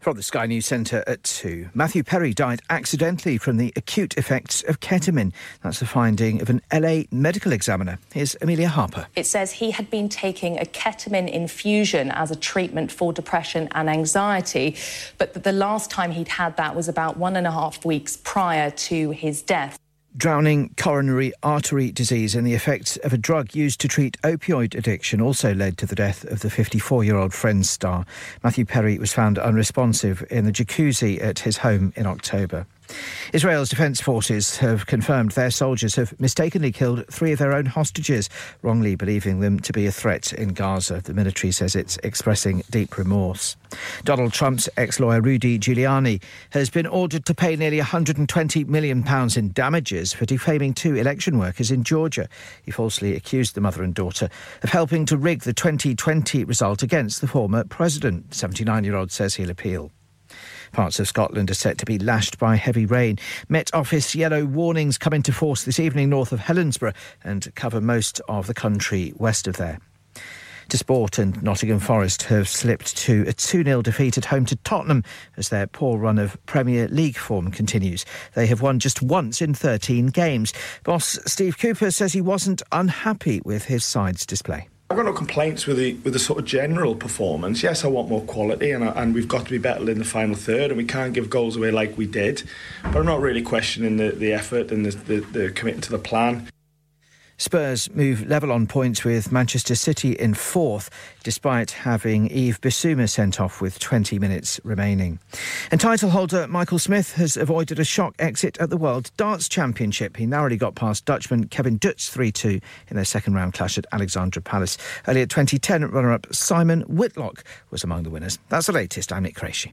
From the Sky News Centre at 2. Matthew Perry died accidentally from the acute effects of ketamine. That's the finding of an LA medical examiner. Here's Amelia Harper. It says he had been taking a ketamine infusion as a treatment for depression and anxiety, but that the last time he'd had that was about 1.5 weeks prior to his death. Drowning coronary artery disease and the effects of a drug used to treat opioid addiction also led to the death of the 54-year-old Friends star. Matthew Perry was found unresponsive in the jacuzzi at his home in October. Israel's defence forces have confirmed their soldiers have mistakenly killed 3 of their own hostages, wrongly believing them to be a threat in Gaza. The military says it's expressing deep remorse. Donald Trump's ex-lawyer Rudy Giuliani has been ordered to pay nearly £120 million in damages for defaming 2 election workers in Georgia. He falsely accused the mother and daughter of helping to rig the 2020 result against the former president. 79-year-old says he'll appeal. Parts of Scotland are set to be lashed by heavy rain. Met Office yellow warnings come into force this evening north of Helensburgh and cover most of the country west of there. To sport, and Nottingham Forest have slipped to a 2-0 defeat at home to Tottenham as their poor run of Premier League form continues. They have won just once in 13 games. Boss Steve Cooper says he wasn't unhappy with his side's display. I've got no complaints with the sort of general performance. Yes, I want more quality and we've got to be better in the final third and we can't give goals away like we did. But I'm not really questioning the effort and the commitment to the plan. Spurs move level on points with Manchester City in 4th, despite having Yves Bissouma sent off with 20 minutes remaining. And title holder Michael Smith has avoided a shock exit at the World Darts Championship. He narrowly got past Dutchman Kevin Dutz 3-2 in their second round clash at Alexandra Palace. Earlier 2010, runner-up Simon Whitlock was among the winners. That's the latest. I'm Nick Craigie.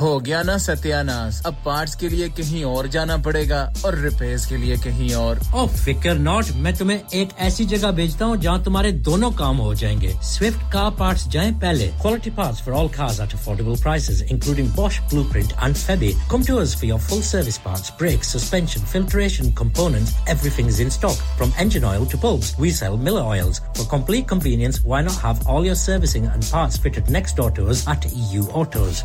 हो गया ना सत्यानाश अब parts के लिए कहीं और जाना पड़ेगा और रिपेयर्स के लिए कहीं और ओ फिकर नॉट मैं तुम्हें एक ऐसी जगह भेजता हूं जहां तुम्हारे दोनों काम हो जाएंगे स्विफ्ट कार पार्ट्स जाएं पहले quality parts for all cars at affordable prices including Bosch Blueprint and Febi come to us for your full service parts brakes suspension filtration components everything is in stock from engine oil to bulbs we sell Miller oils for complete convenience why not have all your servicing and parts fitted next door to us at EU Autos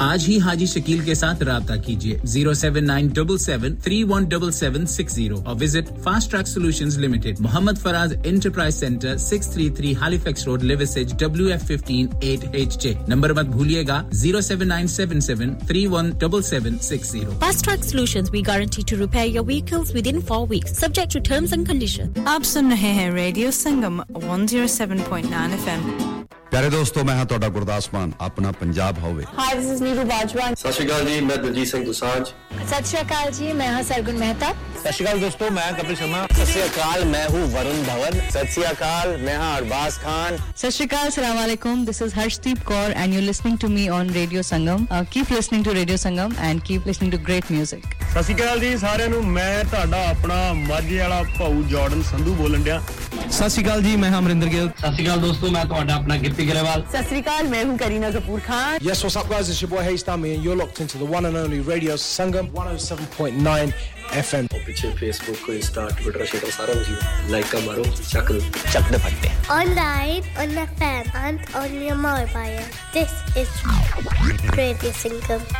आज ही हाजी शकील के साथ राब्ता कीजिए 07977317760 और visit fast track solutions limited Mohammed Faraz enterprise centre 633 Halifax road Liversedge WF15 8HJ number मत भूलिएगा 07977317760 fast track solutions we guarantee to repair your vehicles within 4 weeks subject to terms and conditions आप सुन रहे हैं रेडियो संगम 107.9 FM प्यारे दोस्तों मैं हां ਤੁਹਾਡਾ ਗੁਰਦਾਸ ਮਾਨ ਆਪਣਾ ਪੰਜਾਬ ਹੋਵੇ hi this is Neeru Bajwa ਸਤਿ ਸ਼੍ਰੀ ਅਕਾਲ ਜੀ ਮੈਂ ਦਲਜੀਤ ਸਿੰਘ ਦੁਸਾਂਝ ਸਤਿ ਸ਼੍ਰੀ ਅਕਾਲ ਜੀ ਮੈਂ ਹਾਂ ਸਰਗੁਣ ਮਹਿਤਾ ਸਤਿ ਸ਼੍ਰੀ ਅਕਾਲ ਦੋਸਤੋ ਮੈਂ ਕਪਿਲ ਸ਼ਰਮਾ ਸਤਿ ਸ਼੍ਰੀ ਅਕਾਲ ਮੈਂ ਹੂੰ ਵਰੁਣ ਧਵਨ ਸਤਿ ਸ਼੍ਰੀ ਅਕਾਲ ਮੈਂ ਹਾਂ ਅਰਬਾਜ਼ ਖਾਨ ਸਤਿ ਸ਼੍ਰੀ ਅਕਾਲ ਸਲਾਮ ਅਲੈਕੁਮ this is Harshdeep Kaur and you're listening to me on Radio Sangam keep listening to Radio Sangam and keep listening to great music ਸਤਿ ਸ਼੍ਰੀ ਅਕਾਲ ਜੀ ਸਾਰਿਆਂ ਨੂੰ ਮੈਂ ਤੁਹਾਡਾ ਆਪਣਾ ਮਾਝੇ ਵਾਲਾ ਭਾਊ ਜਾਰਡਨ ਸੰਧੂ ਬੋਲਣ ਡਿਆ ਸਤਿ ਸ਼੍ਰੀ ਅਕਾਲ ਜੀ ਮੈਂ ਹਾਂ ਅਮਰਿੰਦਰ ਗਿੱਲ ਸਤਿ ਸ਼੍ਰੀ ਅਕਾਲ ਦੋਸਤੋ ਮੈਂ ਤੁਹਾਡਾ ਆਪਣਾ Sasrikal, main hu Kareena Kapoor Khan. Yes, what's up guys? It's your boy Haystami and you're locked into the one and only Radio Sangam 107.9 FM. Piche Facebook ko Insta Twitter share sara kuch like ka maro chak de patte. Online on the fan and on your mobile. This is Radio Sangam.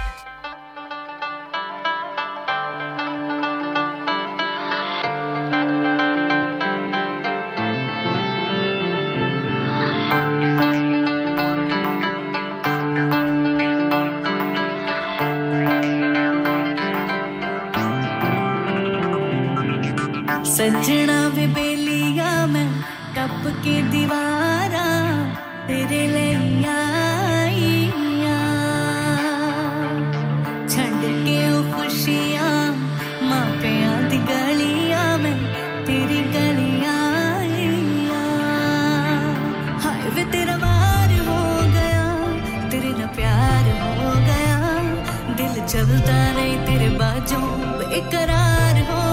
सजना वे बेलिया मैं टप के दीवारा तेरे लिए आईया छंड के ओ खुशियां मां पे आती गलिया मैं तेरी गलिया आईया हाय वे तेरा वार हो गया तेरे ना प्यार हो गया दिल चलता नहीं तेरे बाजों बेकरार हो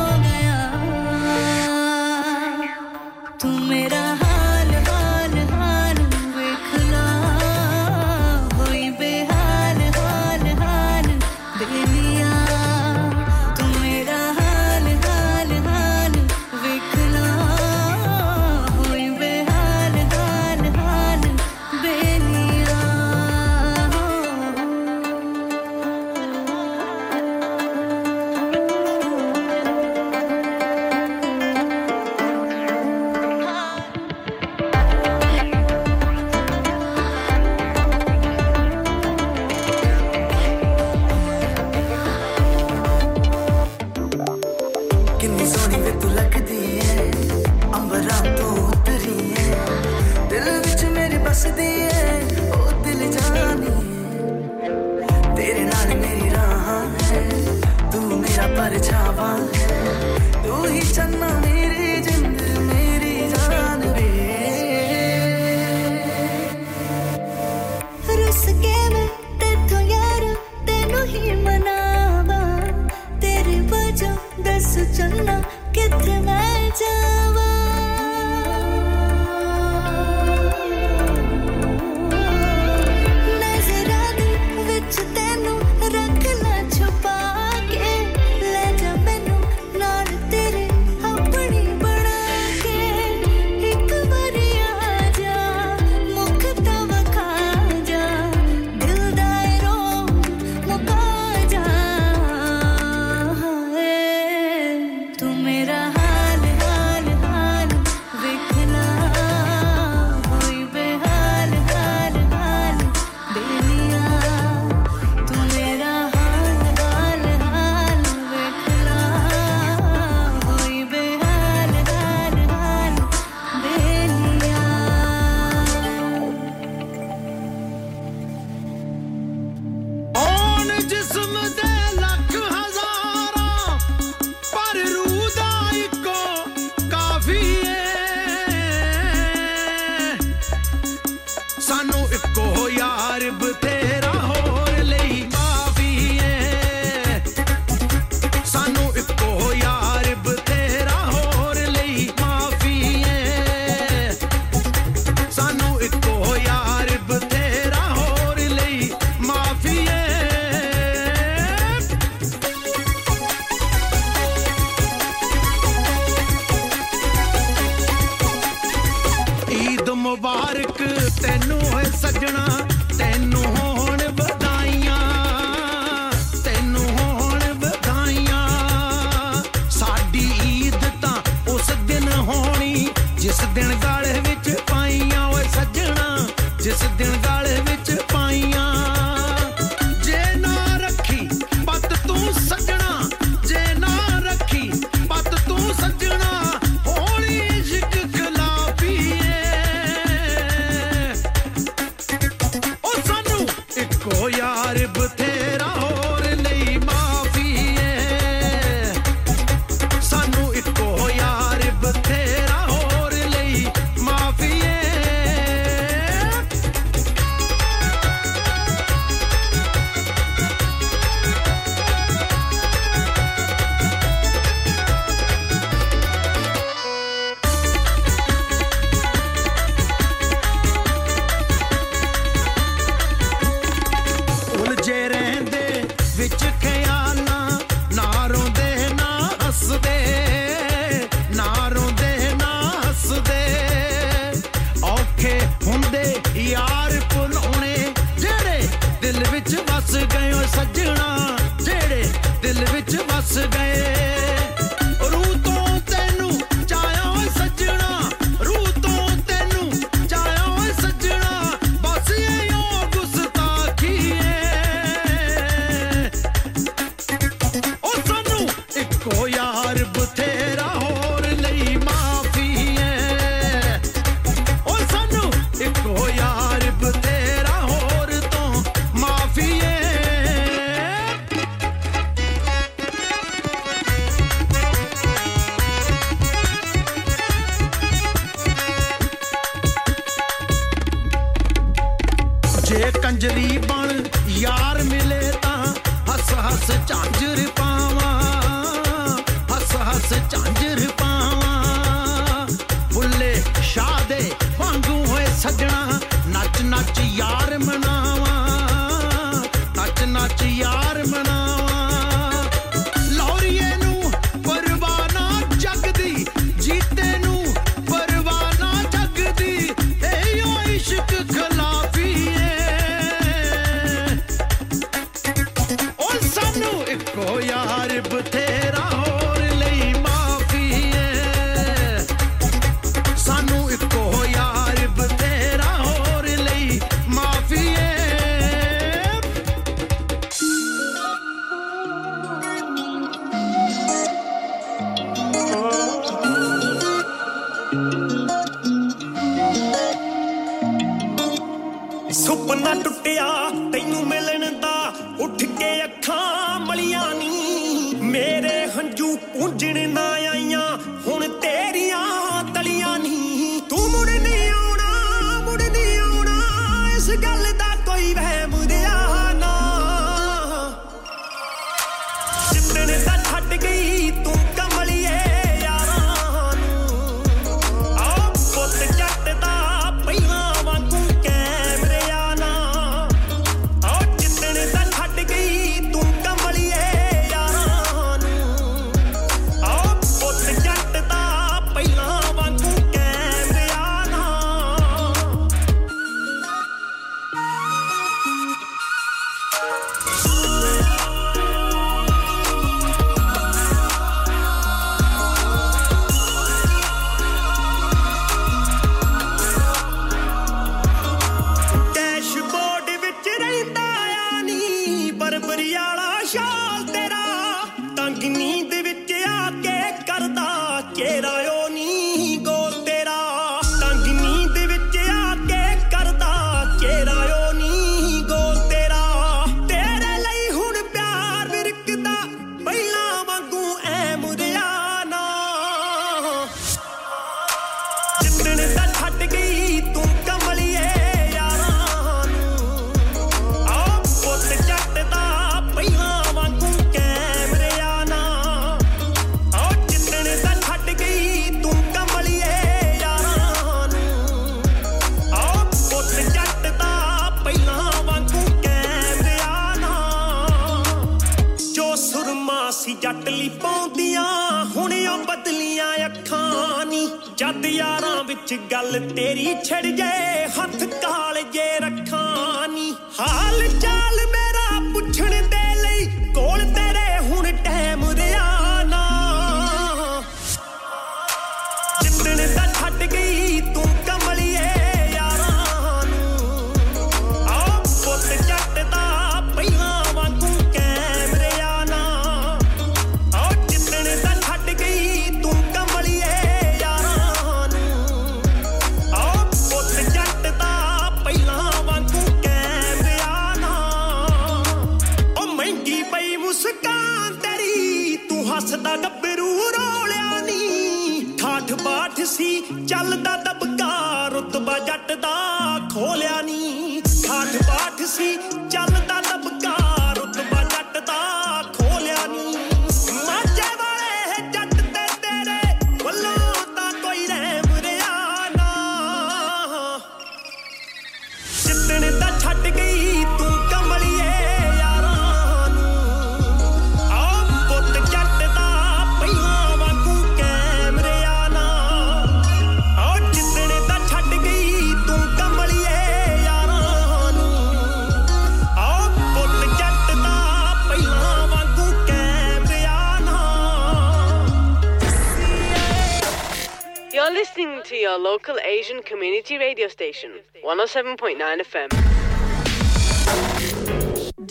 your local Asian community radio station, 107.9 FM.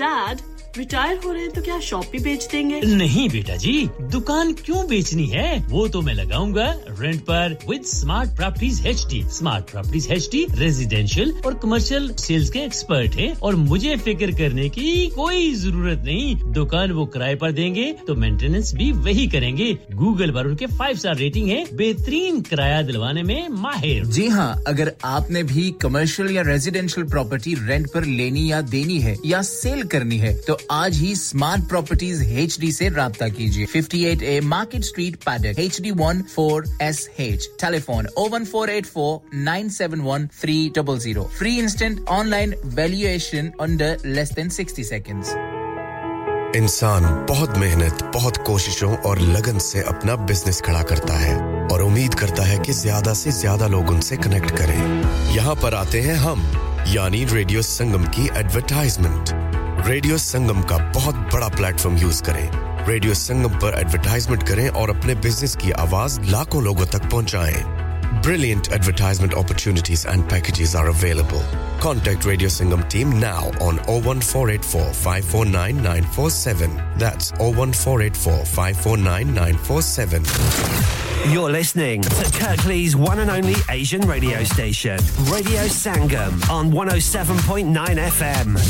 Dad, retire हो रहे हैं तो क्या शॉप भी बेच देंगे? नहीं बेटा जी, दुकान क्यों बेचनी है? वो तो मैं लगाऊंगा रेंट पर with smart properties HD। Smart properties HD residential और कमर्शियल सेल्स के एक्सपर्ट हैं और मुझे फिक्र करने की कोई जरूरत नहीं। दुकान वो किराए पर देंगे तो मेंटेनेंस भी वही करेंगे। गूगल पर उनके 5-star रेटिंग है, बेहतरीन किराया दिलवाने में माहिर। जी हां, अगर आपने भी कमर्शियल या रेजिडेंशियल प्रॉपर्टी रेंट पर लेनी या देनी है या सेल करनी है तो आज ही Smart Properties HD से राब्ता कीजिए। 58A Market Street, Paddock, HD14SH। Telephone 01484 971 300. Free instant online valuation under less than 60 seconds. इंसान बहुत मेहनत, बहुत कोशिशों और लगन से अपना बिजनेस खड़ा करता है और उम्मीद करता है कि ज़्यादा से ज़्यादा लोग उनसे कनेक्ट करें। यहाँ पर आते हैं हम, यानी रेडियो संगम की एडवर्टाइजमेंट। रेडियो संगम का बहुत बड़ा प्लेटफॉर्म यूज करें। रेडियो संगम पर एडवर्टाइजमेंट करें और अपने बिजनेस की आवाज लाखों लोगों तक पहुंचाएं। Brilliant advertisement opportunities and packages are available. Contact Radio Sangam team now on 01484 549947. That's 01484 549947. You're listening to Kirklees one and only Asian radio station, Radio Sangam on 107.9 FM.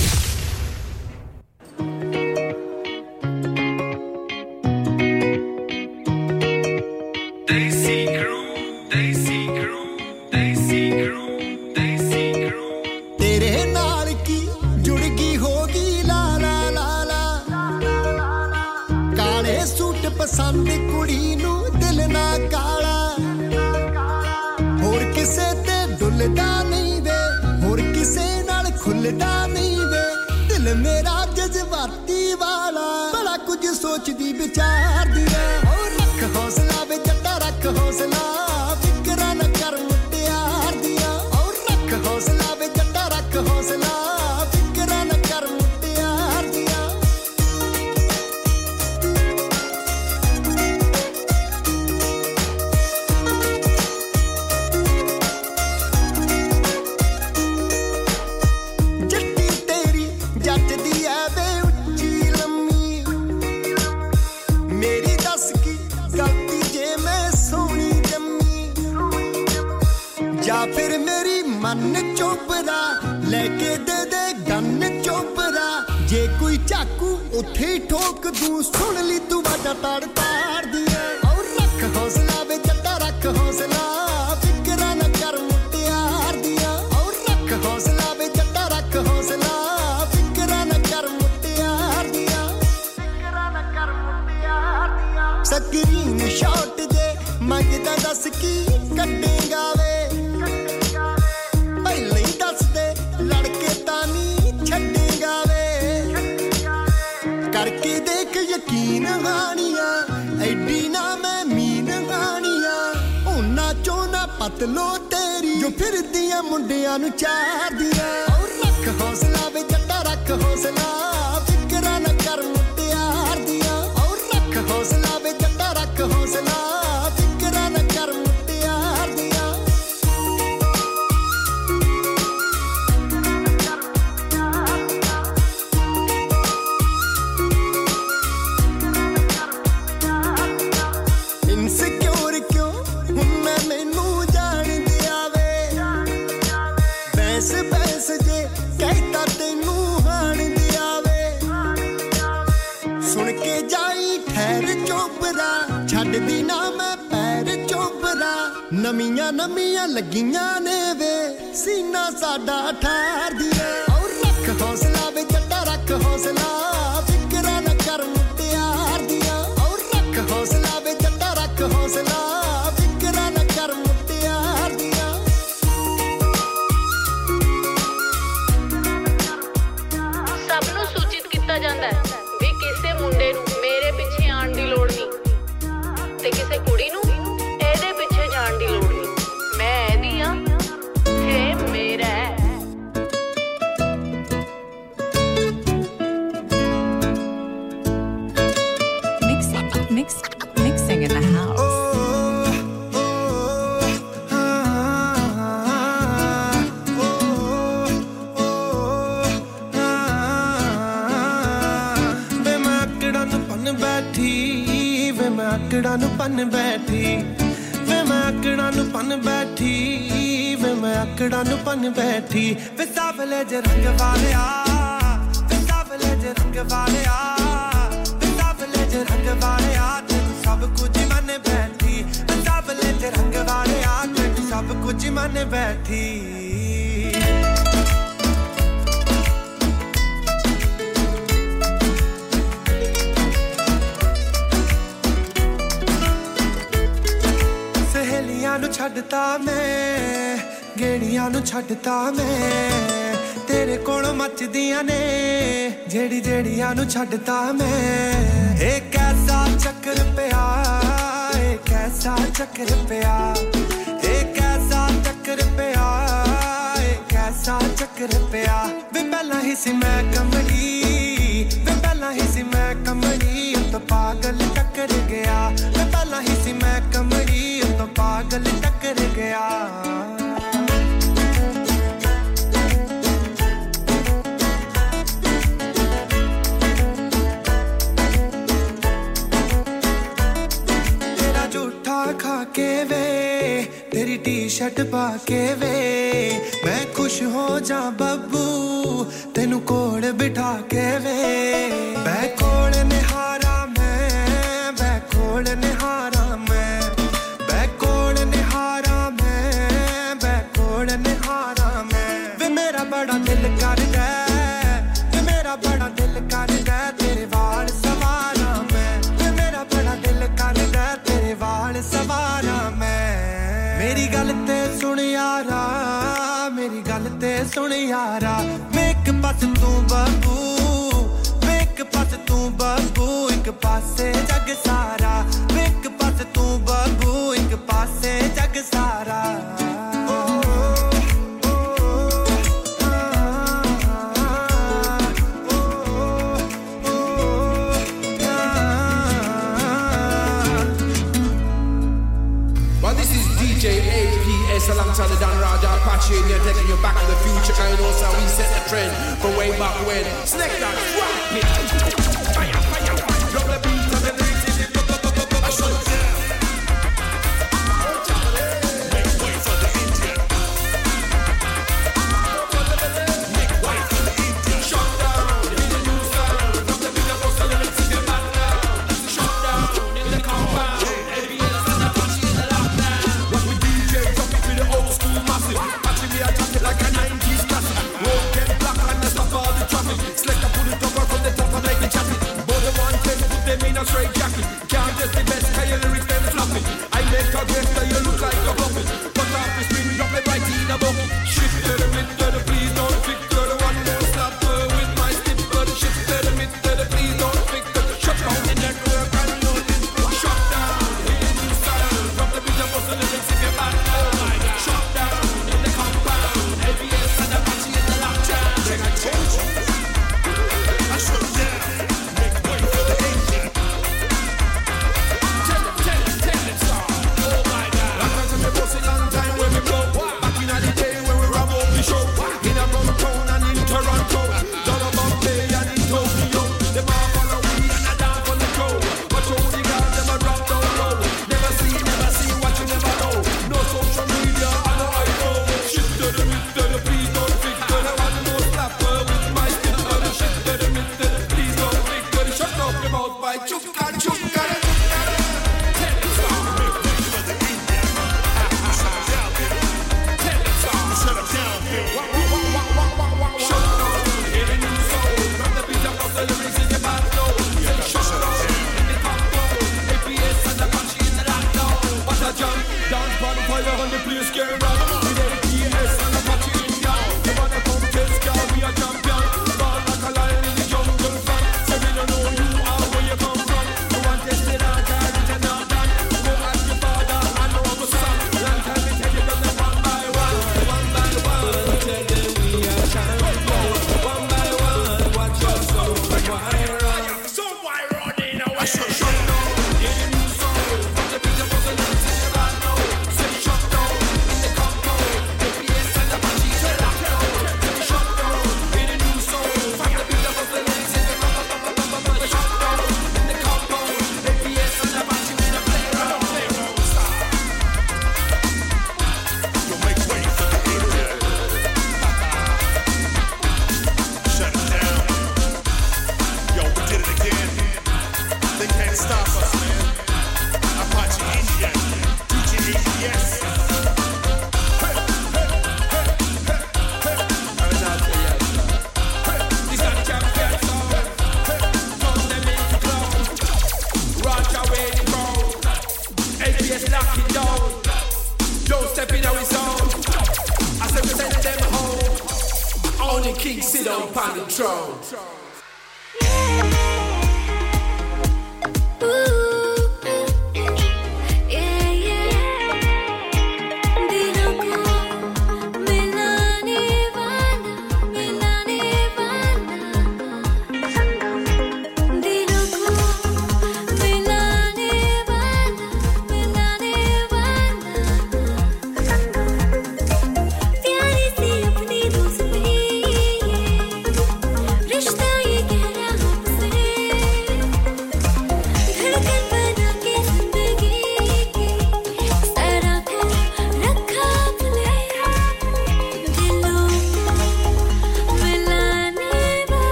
on Panatron.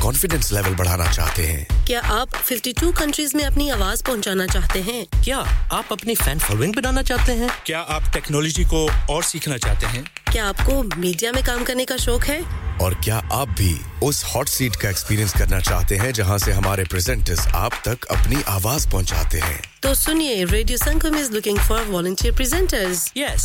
Confidence level बढ़ाना चाहते हैं क्या आप 52 countries में अपनी आवाज पहुंचाना चाहते हैं क्या आप अपनी फैन फॉलोइंग बनाना चाहते हैं क्या आप टेक्नोलॉजी को और सीखना चाहते हैं क्या आपको मीडिया में काम करने का शौक है और क्या आप भी उस हॉट सीट का एक्सपीरियंस करना चाहते हैं जहां से हमारे प्रेजेंटर्स आप तक अपनी आवाज पहुंचाते हैं तो सुनिए radio Sangam is looking for volunteer presenters yes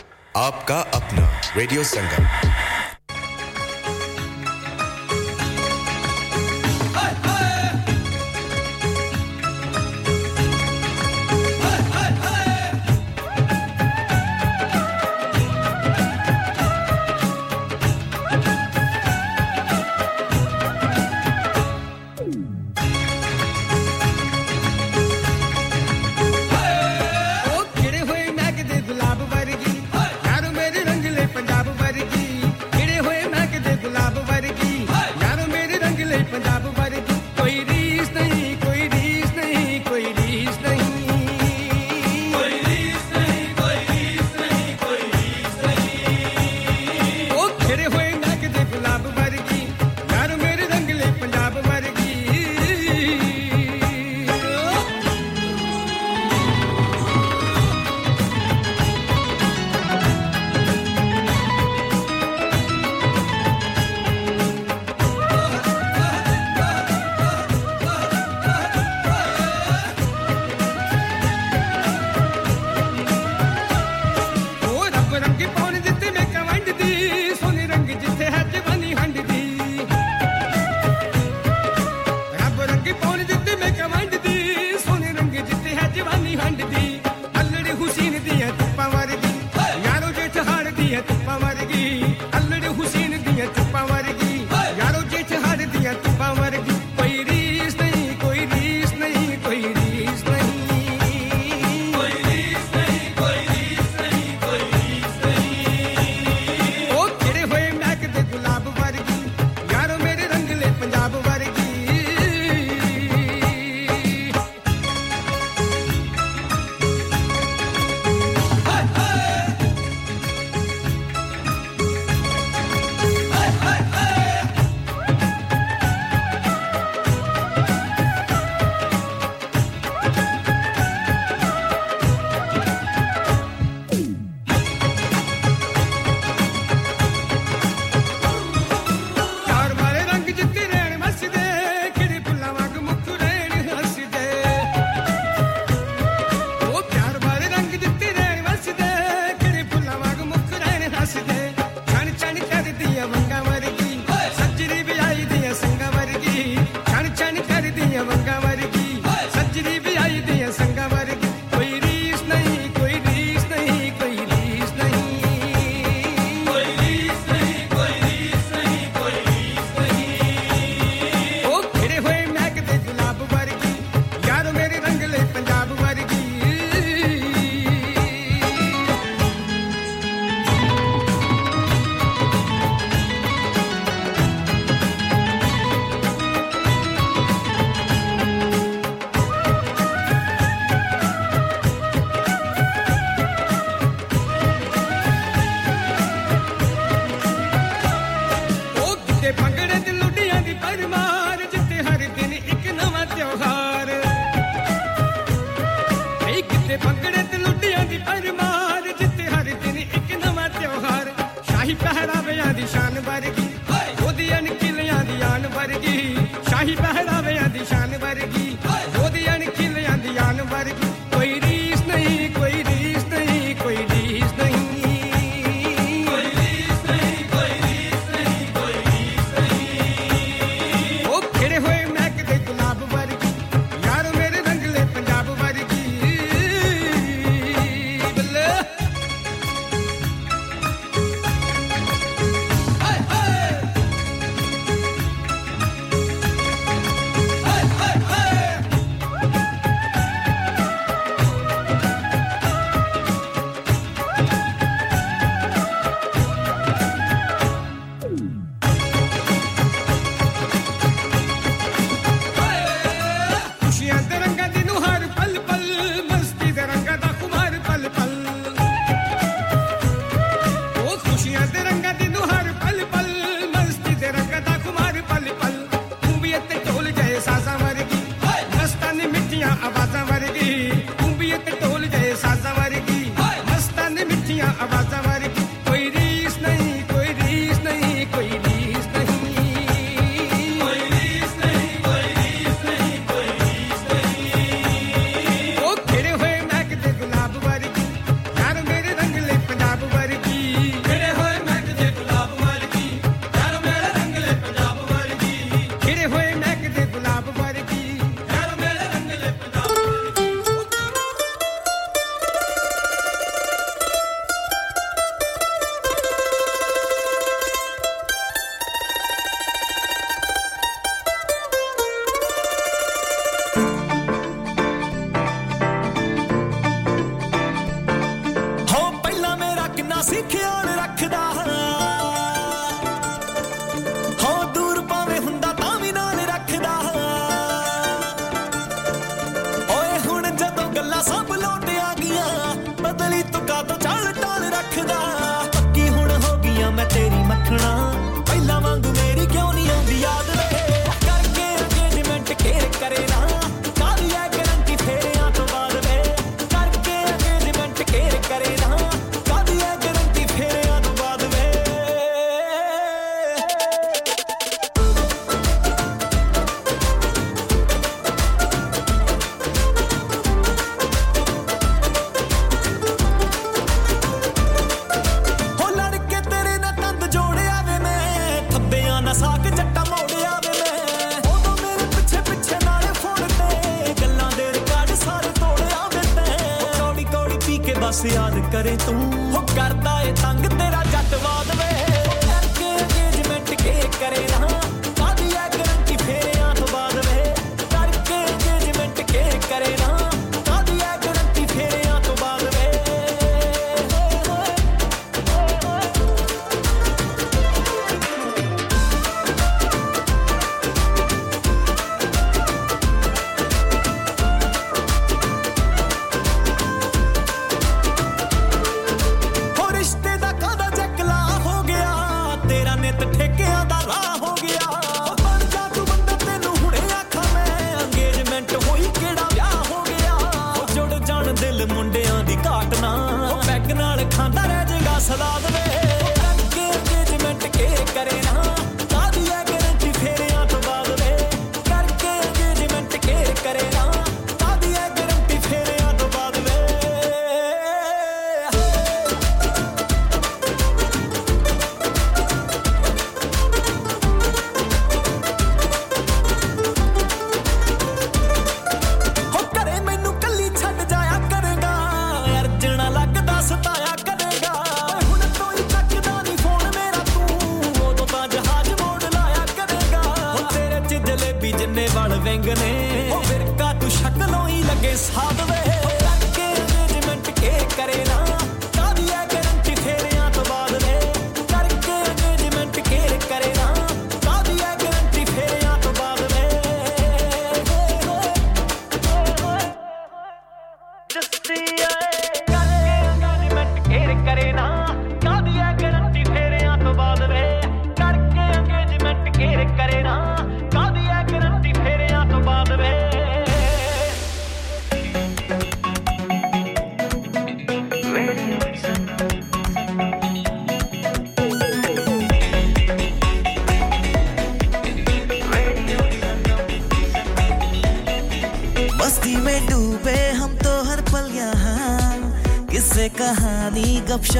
आपका अपना रेडियो संगम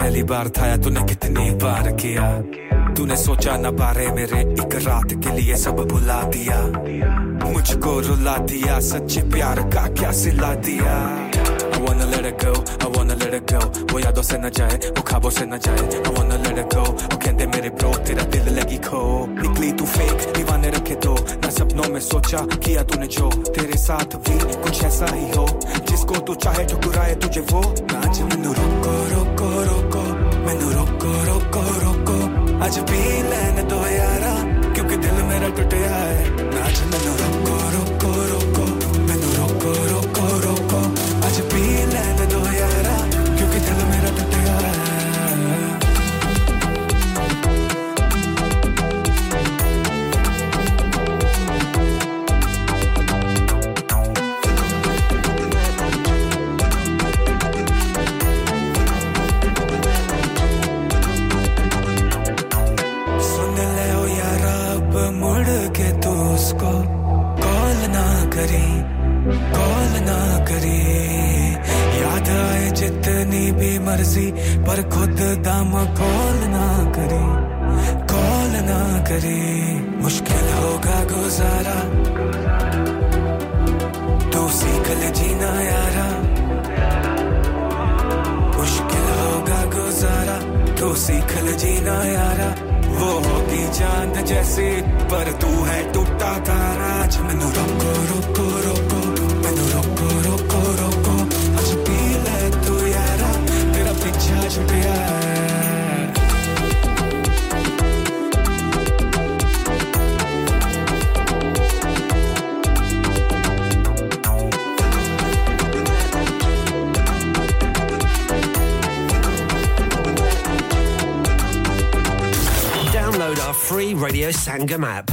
पहली बार था या तूने कितनी बार किया तूने सोचा ना बारे मेरे एक रात के लिए सब भुला दिया मुझको रुला दिया सच्चे प्यार का क्या सिला दिया I wanna let it go I wanna let it go वो यादों से ना जाए वो ख्वाबों से ना जाए I wanna let it go वो कहते मेरे ब्रो तेरा दिल लगी खो निकली तू फेक दीवाने रखे दो ना सपनों में सोचा किया तूने जो तेरे साथ भी कुछ ऐसा ही हो जिसको तू चाहे ठुकराए तुझे वो नाच मनु रोको रोको रोको मनु रोको रोको रोको आज भी लेने दो यारा क्योंकि दिल मेरा टूटा है नाच मनु रोको रोको रोको मनु रोको रोको रोको आज भी लेने दो यारा क्योंकि दिल मेरा टूटा है उसको कॉल ना करें कॉल ना करें याद आए जितनी भी मर्जी पर खुद दम कॉल ना करें कॉल ना करें मुश्किल होगा गुजारा तू सीख ले जीना यारा मुश्किल होगा गुजारा तू सीख ले जीना यारा वो होगी चांद जैसे पर तू है टूटा तारा आज मैनू रोको रोको रोको मैनू रोको रोको रोको आज पी ले तू यारा तेरा पीछा छुपिया Free Radio Sangam app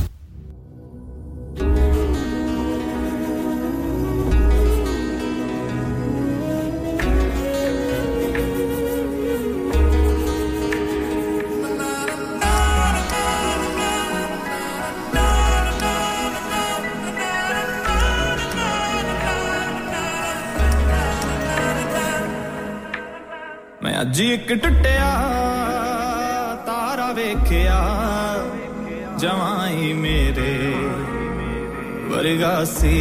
जी एक टुटिया तारा वेखिया जवाई मेरे वर्गा सी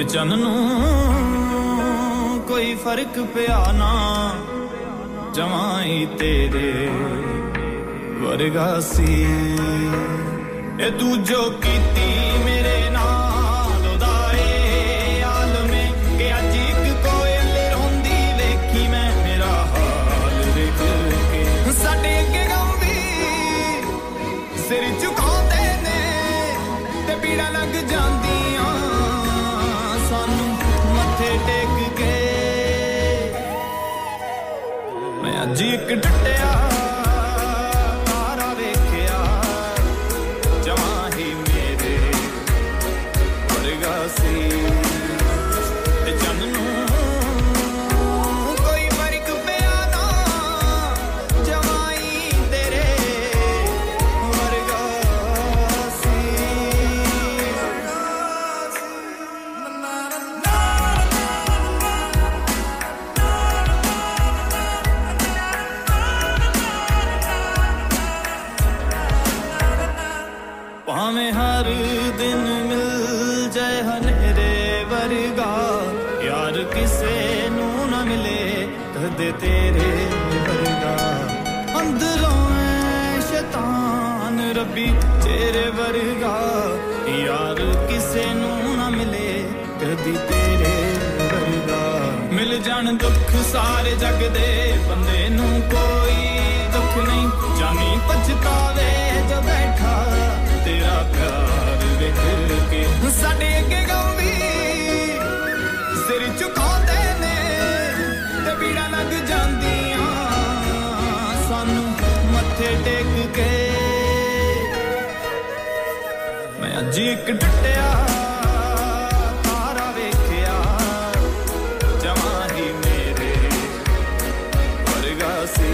ते चन्नू कोई फर्क पिया ना जवाई तेरे वर्गा सी ए तू जो कीती मेरे जी एक टुटिया तारा वेखिया जवाही मेरे वर्गा सी ते चन्नू कोई फर्क पिया ना जवाही तेरे वर्गा सी हमें हर दिन मिल जाए हनेरे वर्गा यार किसे नू ना मिले कद तेरे वर्गा अंदरों है शैतान रबी तेरे वर्गा यार किसे नू ना मिले कद तेरे वर्गा मिल जान दुख सारे जग दे बंदे नू कोई दुख नहीं जानी पछतावे जो बैठा तेरा प्यार बिखर के साडे अगे गंभी सिर झुकांदे ने ते बीड़ा लग जांदियां सानू मथे टेक के मैं अज एक टुटिया तारा वेखिया जवाही मेरे वर्गा सी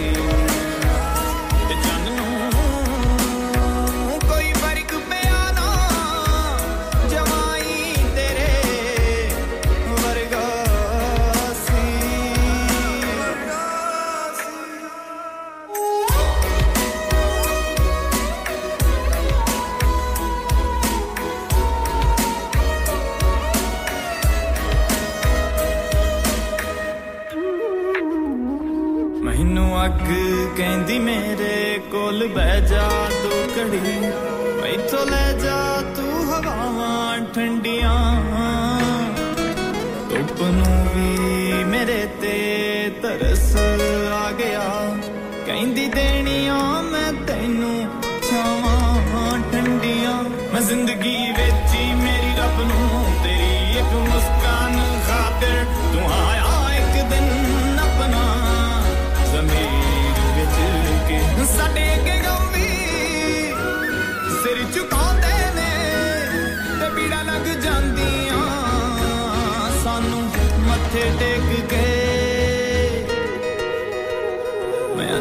ਕਹਿੰਦੀ ਮੇਰੇ ਕੋਲ ਬਹਿ ਜਾ ਤੂੰ ਘੜੀ ਮੈਥੋਂ ਲੈ ਜਾ ਤੂੰ ਹਵਾਵਾਂ ਠੰਡੀਆਂ ਧੁੱਪ ਨੂੰ ਵੀ ਮੇਰੇ ਤੇ ਤਰਸ ਆ ਗਿਆ ਕਹਿੰਦੀ ਦੇਣੀਆਂ ਮੈਂ ਤੈਨੂੰ ਛਾਵਾਂ ਠੰਡੀਆਂ ਮੈਂ ਜ਼ਿੰਦਗੀ ਵੇਚੀ ਮੇਰੀ ਰੱਬ ਨੂੰ ਤੇਰੀ ਇੱਕ ਮੁਸਕਾਨ ਖਾਤਰ ਤੂੰ ਆਇਆ ਇੱਕ ਦਿਨ ਆਪਣਾ ਜ਼ਮੀਨ ਸਾਡੇ ਅੱਗੇ ਗੰਭੀ ਸਿਰ ਝੁਕਾਉਂਦੇ ਨੇ ਤੇ ਪੀੜਾ ਲੱਗ ਜਾਂਦੀਆਂ ਸਾਨੂੰ ਮੱਥੇ ਟੇਕ ਕੇ ਮੈਂ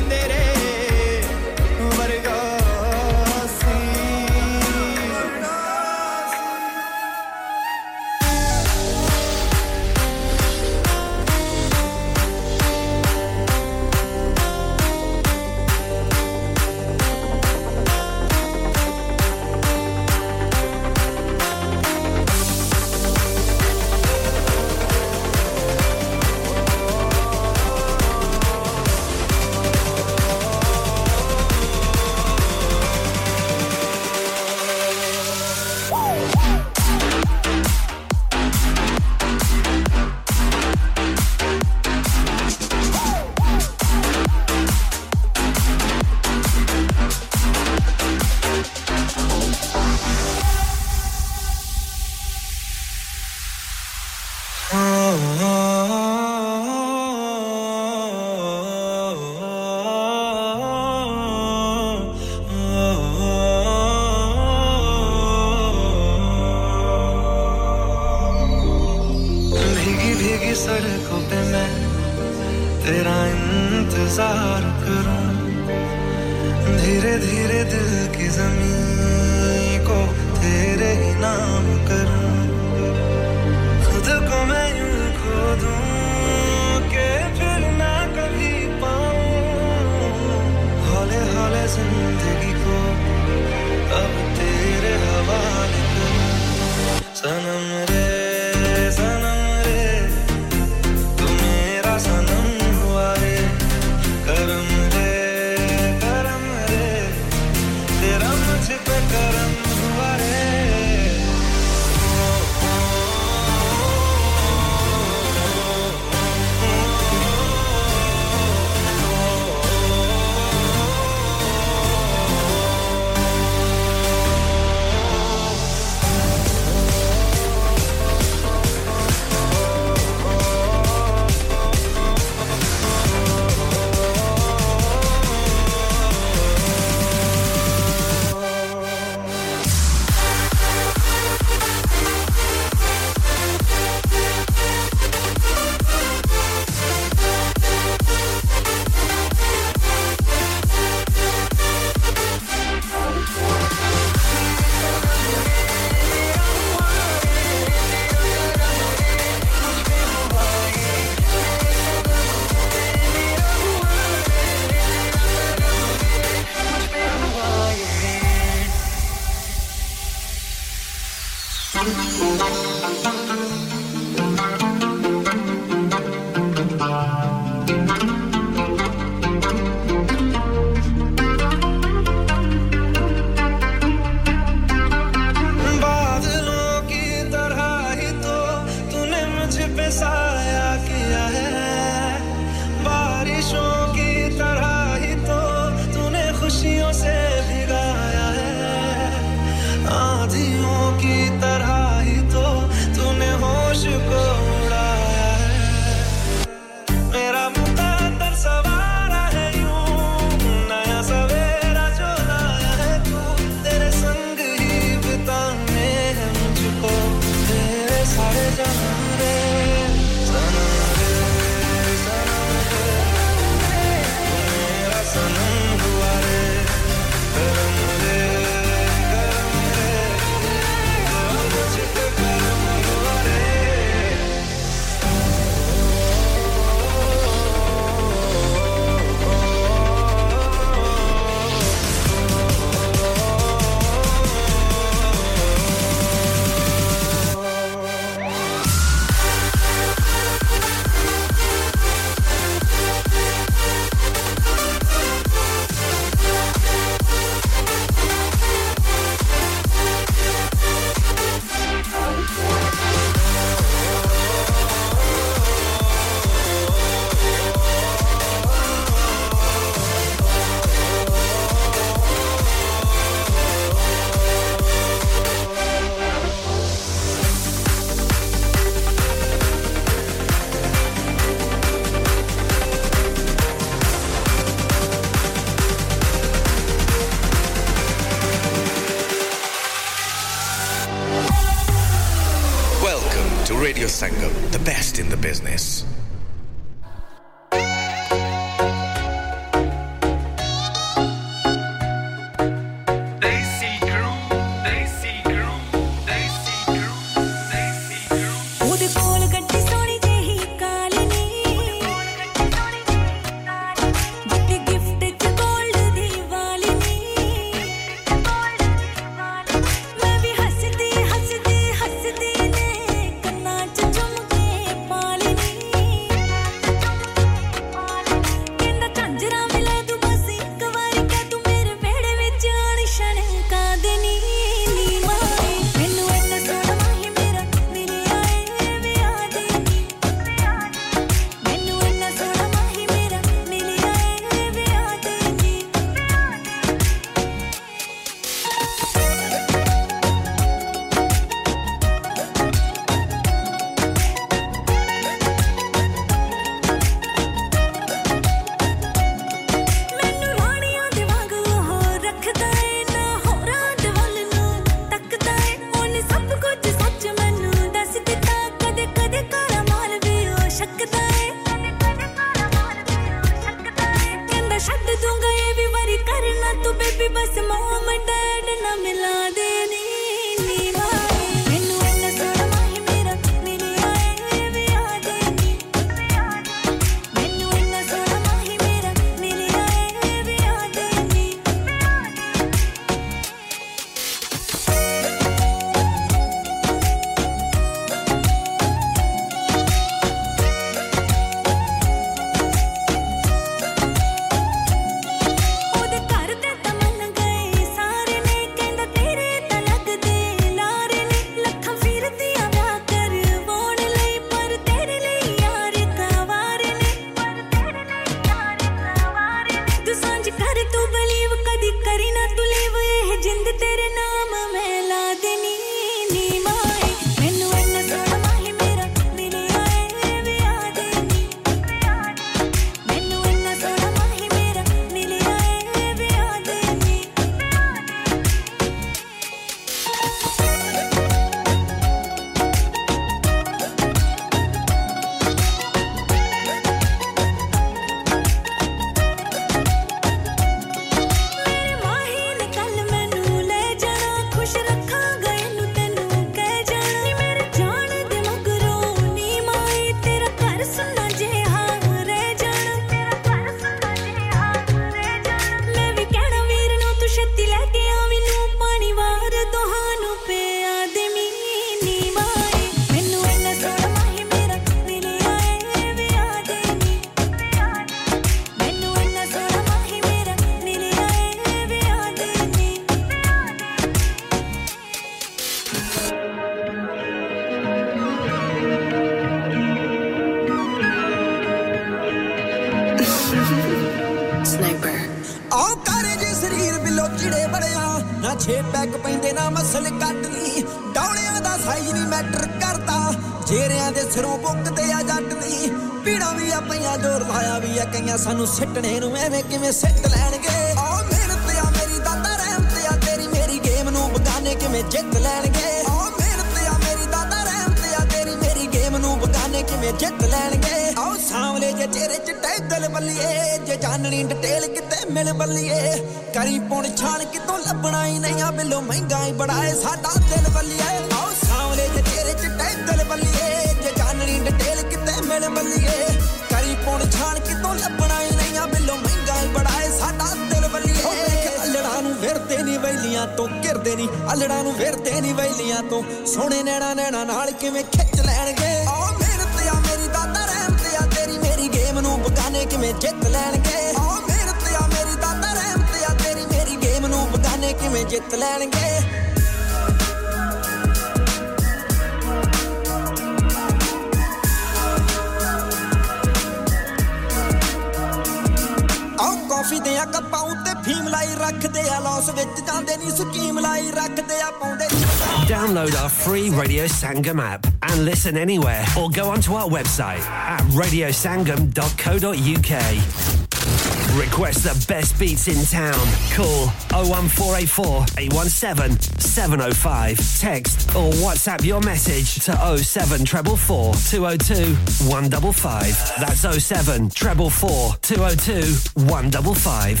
Download our free Radio Sangam app and listen anywhere or go onto our website at radiosangam.co.uk. Request the best beats in town. Call 01484 817 705. Text or WhatsApp your message to 07444 202 155. That's 07444 202 155.